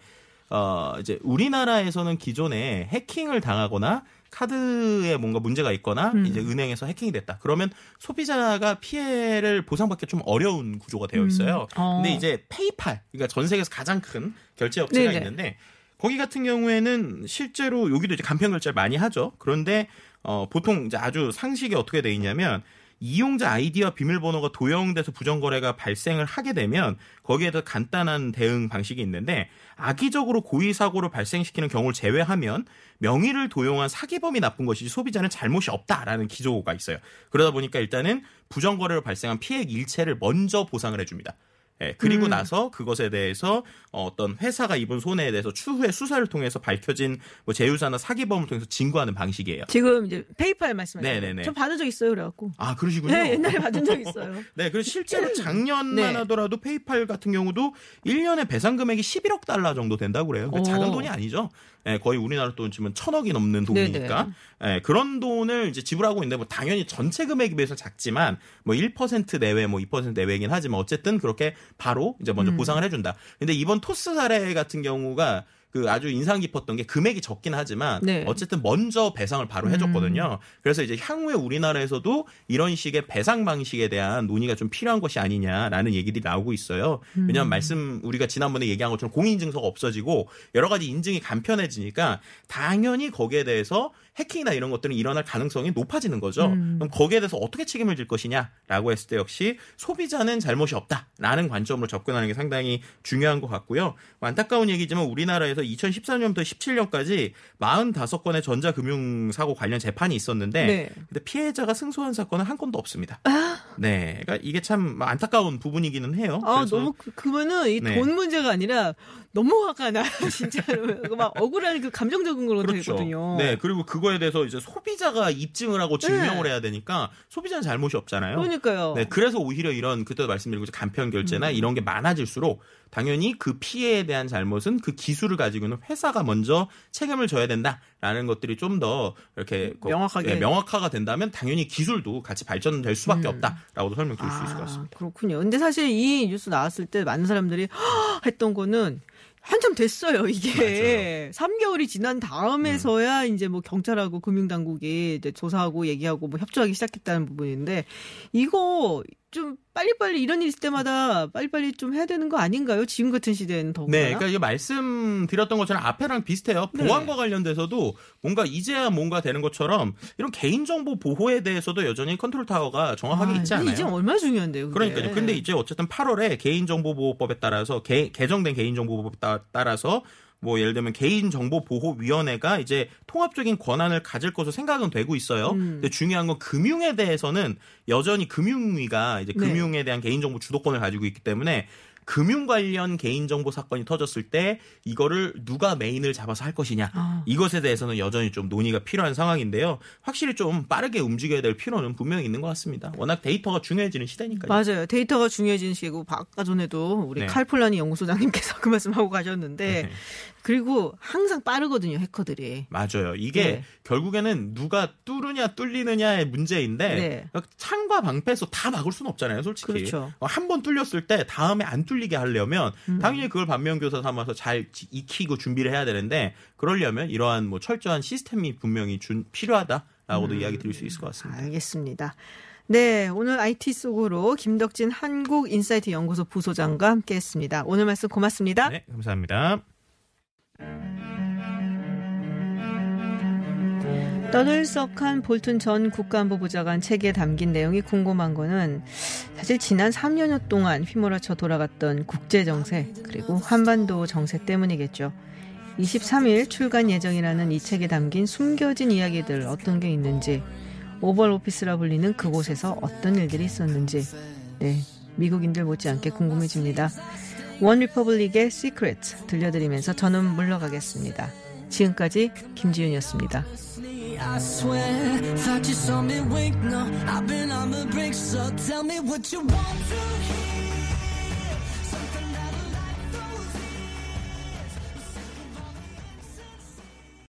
어 이제 우리나라에서는 기존에 해킹을 당하거나 카드에 뭔가 문제가 있거나 음. 이제 은행에서 해킹이 됐다. 그러면 소비자가 피해를 보상받기 좀 어려운 구조가 되어 있어요. 음. 어. 근데 이제 페이팔, 그러니까 전 세계에서 가장 큰 결제 업체가 네네. 있는데 거기 같은 경우에는 실제로 여기도 이제 간편 결제를 많이 하죠. 그런데 어, 보통 이제 아주 상식이 어떻게 돼 있냐면 이용자 아이디와 비밀번호가 도용돼서 부정거래가 발생을 하게 되면 거기에 더 간단한 대응 방식이 있는데 악의적으로 고의사고를 발생시키는 경우를 제외하면 명의를 도용한 사기범이 나쁜 것이지 소비자는 잘못이 없다라는 기조가 있어요. 그러다 보니까 일단은 부정거래로 발생한 피해 일체를 먼저 보상을 해줍니다. 예, 그리고 음. 나서 그것에 대해서 어떤 회사가 입은 손해에 대해서 추후에 수사를 통해서 밝혀진 뭐 제휴사나 사기범을 통해서 진구하는 방식이에요. 지금 이제 페이팔 말씀하셨죠? 네네네. 저 받은 적 있어요, 그래갖고. 아, 그러시군요. 네, 옛날에 받은 적 있어요. 네, 그래서 실제로 작년만 네. 하더라도 페이팔 같은 경우도 일 년에 배상 금액이 십일억 달러 정도 된다고 그래요. 그러니까 작은 돈이 아니죠. 예, 거의 우리나라 돈 치면 천억이 넘는 돈이니까. 예, 그런 돈을 이제 지불하고 있는데 뭐 당연히 전체 금액에 비해서 작지만 뭐 일 퍼센트 내외, 뭐 이 퍼센트 내외이긴 하지만 어쨌든 그렇게 바로 이제 먼저 음. 보상을 해준다. 근데 이번 토스 사례 같은 경우가 그 아주 인상 깊었던 게 금액이 적긴 하지만 네. 어쨌든 먼저 배상을 바로 해줬거든요. 음. 그래서 이제 향후에 우리나라에서도 이런 식의 배상 방식에 대한 논의가 좀 필요한 것이 아니냐라는 얘기들이 나오고 있어요. 음. 왜냐하면 말씀 우리가 지난번에 얘기한 것처럼 공인인증서가 없어지고 여러 가지 인증이 간편해지니까 당연히 거기에 대해서 해킹이나 이런 것들은 일어날 가능성이 높아지는 거죠. 음. 그럼 거기에 대해서 어떻게 책임을 질 것이냐라고 했을 때 역시 소비자는 잘못이 없다라는 관점으로 접근하는 게 상당히 중요한 것 같고요. 안타까운 얘기지만 우리나라에서 이천십사 년부터 십칠 년까지 사십오 건의 전자금융사고 관련 재판이 있었는데 네. 근데 피해자가 승소한 사건은 한 건도 없습니다. 아. 네, 그러니까 이게 참 안타까운 부분이기는 해요. 아, 너무 그러면은 이 돈 네. 문제가 아니라 너무 화가 나 진짜로 막 억울한 그 감정적인 걸로 그렇죠. 되거든요. 네, 그리고 그거에 대해서 이제 소비자가 입증을 하고 증명을 네. 해야 되니까 소비자는 잘못이 없잖아요. 그러니까요. 네, 그래서 오히려 이런 그때도 말씀드리고 간편 결제나 음. 이런 게 많아질수록 당연히 그 피해에 대한 잘못은 그 기술을 가지고 있는 회사가 먼저 책임을 져야 된다라는 것들이 좀 더 이렇게 명확하게 명확화가 된다면 당연히 기술도 같이 발전될 수밖에 음. 없다라고도 설명드릴 아, 수 있을 것 같습니다. 그렇군요. 근데 사실 이 뉴스 나왔을 때 많은 사람들이 했던 거는 한참 됐어요, 이게. 맞아요. 삼 개월이 지난 다음에서야 음. 이제 뭐 경찰하고 금융당국이 이제 조사하고 얘기하고 뭐 협조하기 시작했다는 부분인데, 이거 좀 빨리빨리 이런 일 있을 때마다 빨리빨리 좀 해야 되는 거 아닌가요? 지금 같은 시대에는 더구나. 네, 그러니까 이게 말씀드렸던 것처럼 앞에랑 비슷해요. 보안과 네. 관련돼서도 뭔가 이제야 뭔가 되는 것처럼 이런 개인정보 보호에 대해서도 여전히 컨트롤타워가 정확하게 아, 있지 않아요? 이제 얼마나 중요한데요. 그게. 그러니까요. 근데 이제 어쨌든 팔월에 개인정보보호법에 따라서 개, 개정된 개인정보보호법에 따, 따라서 뭐 예를 들면 개인정보보호위원회가 이제 통합적인 권한을 가질 것으로 생각은 되고 있어요. 음. 근데 중요한 건 금융에 대해서는 여전히 금융위가 이제 금융에 네. 대한 개인정보 주도권을 가지고 있기 때문에 금융 관련 개인정보 사건이 터졌을 때 이거를 누가 메인을 잡아서 할 것이냐 아. 이것에 대해서는 여전히 좀 논의가 필요한 상황인데요. 확실히 좀 빠르게 움직여야 될 필요는 분명히 있는 것 같습니다. 워낙 데이터가 중요해지는 시대니까요. 맞아요. 데이터가 중요해지는 시기고 아까 전에도 우리 네. 칼 폴라니 연구소장님께서 그 말씀하고 가셨는데 네. 그리고 항상 빠르거든요. 해커들이. 맞아요. 이게 네. 결국에는 누가 뚫으냐 뚫리느냐의 문제인데 네. 창과 방패에서 다 막을 수는 없잖아요. 솔직히. 그렇죠. 한 번 뚫렸을 때 다음에 안 뚫리게 하려면 당연히 그걸 반면교사 삼아서 잘 익히고 준비를 해야 되는데 그러려면 이러한 뭐 철저한 시스템이 분명히 준, 필요하다라고도 음. 이야기 드릴 수 있을 것 같습니다. 알겠습니다. 네, 오늘 아이티 속으로 김덕진 한국인사이트 연구소 부소장과 함께했습니다. 오늘 말씀 고맙습니다. 네, 감사합니다. 떠들썩한 볼튼 전 국가안보보좌관 책에 담긴 내용이 궁금한 거는 사실 지난 삼 년여 동안 휘몰아쳐 돌아갔던 국제정세 그리고 한반도 정세 때문이겠죠. 이십삼 일 출간 예정이라는 이 책에 담긴 숨겨진 이야기들 어떤 게 있는지, 오벌 오피스라 불리는 그곳에서 어떤 일들이 있었는지 네, 미국인들 못지않게 궁금해집니다. 원 리퍼블릭의 시크릿 들려드리면서 저는 물러가겠습니다. 지금까지 김지윤이었습니다. I swear, thought you saw me wink, no I've been on the brink, so tell me what you want to hear.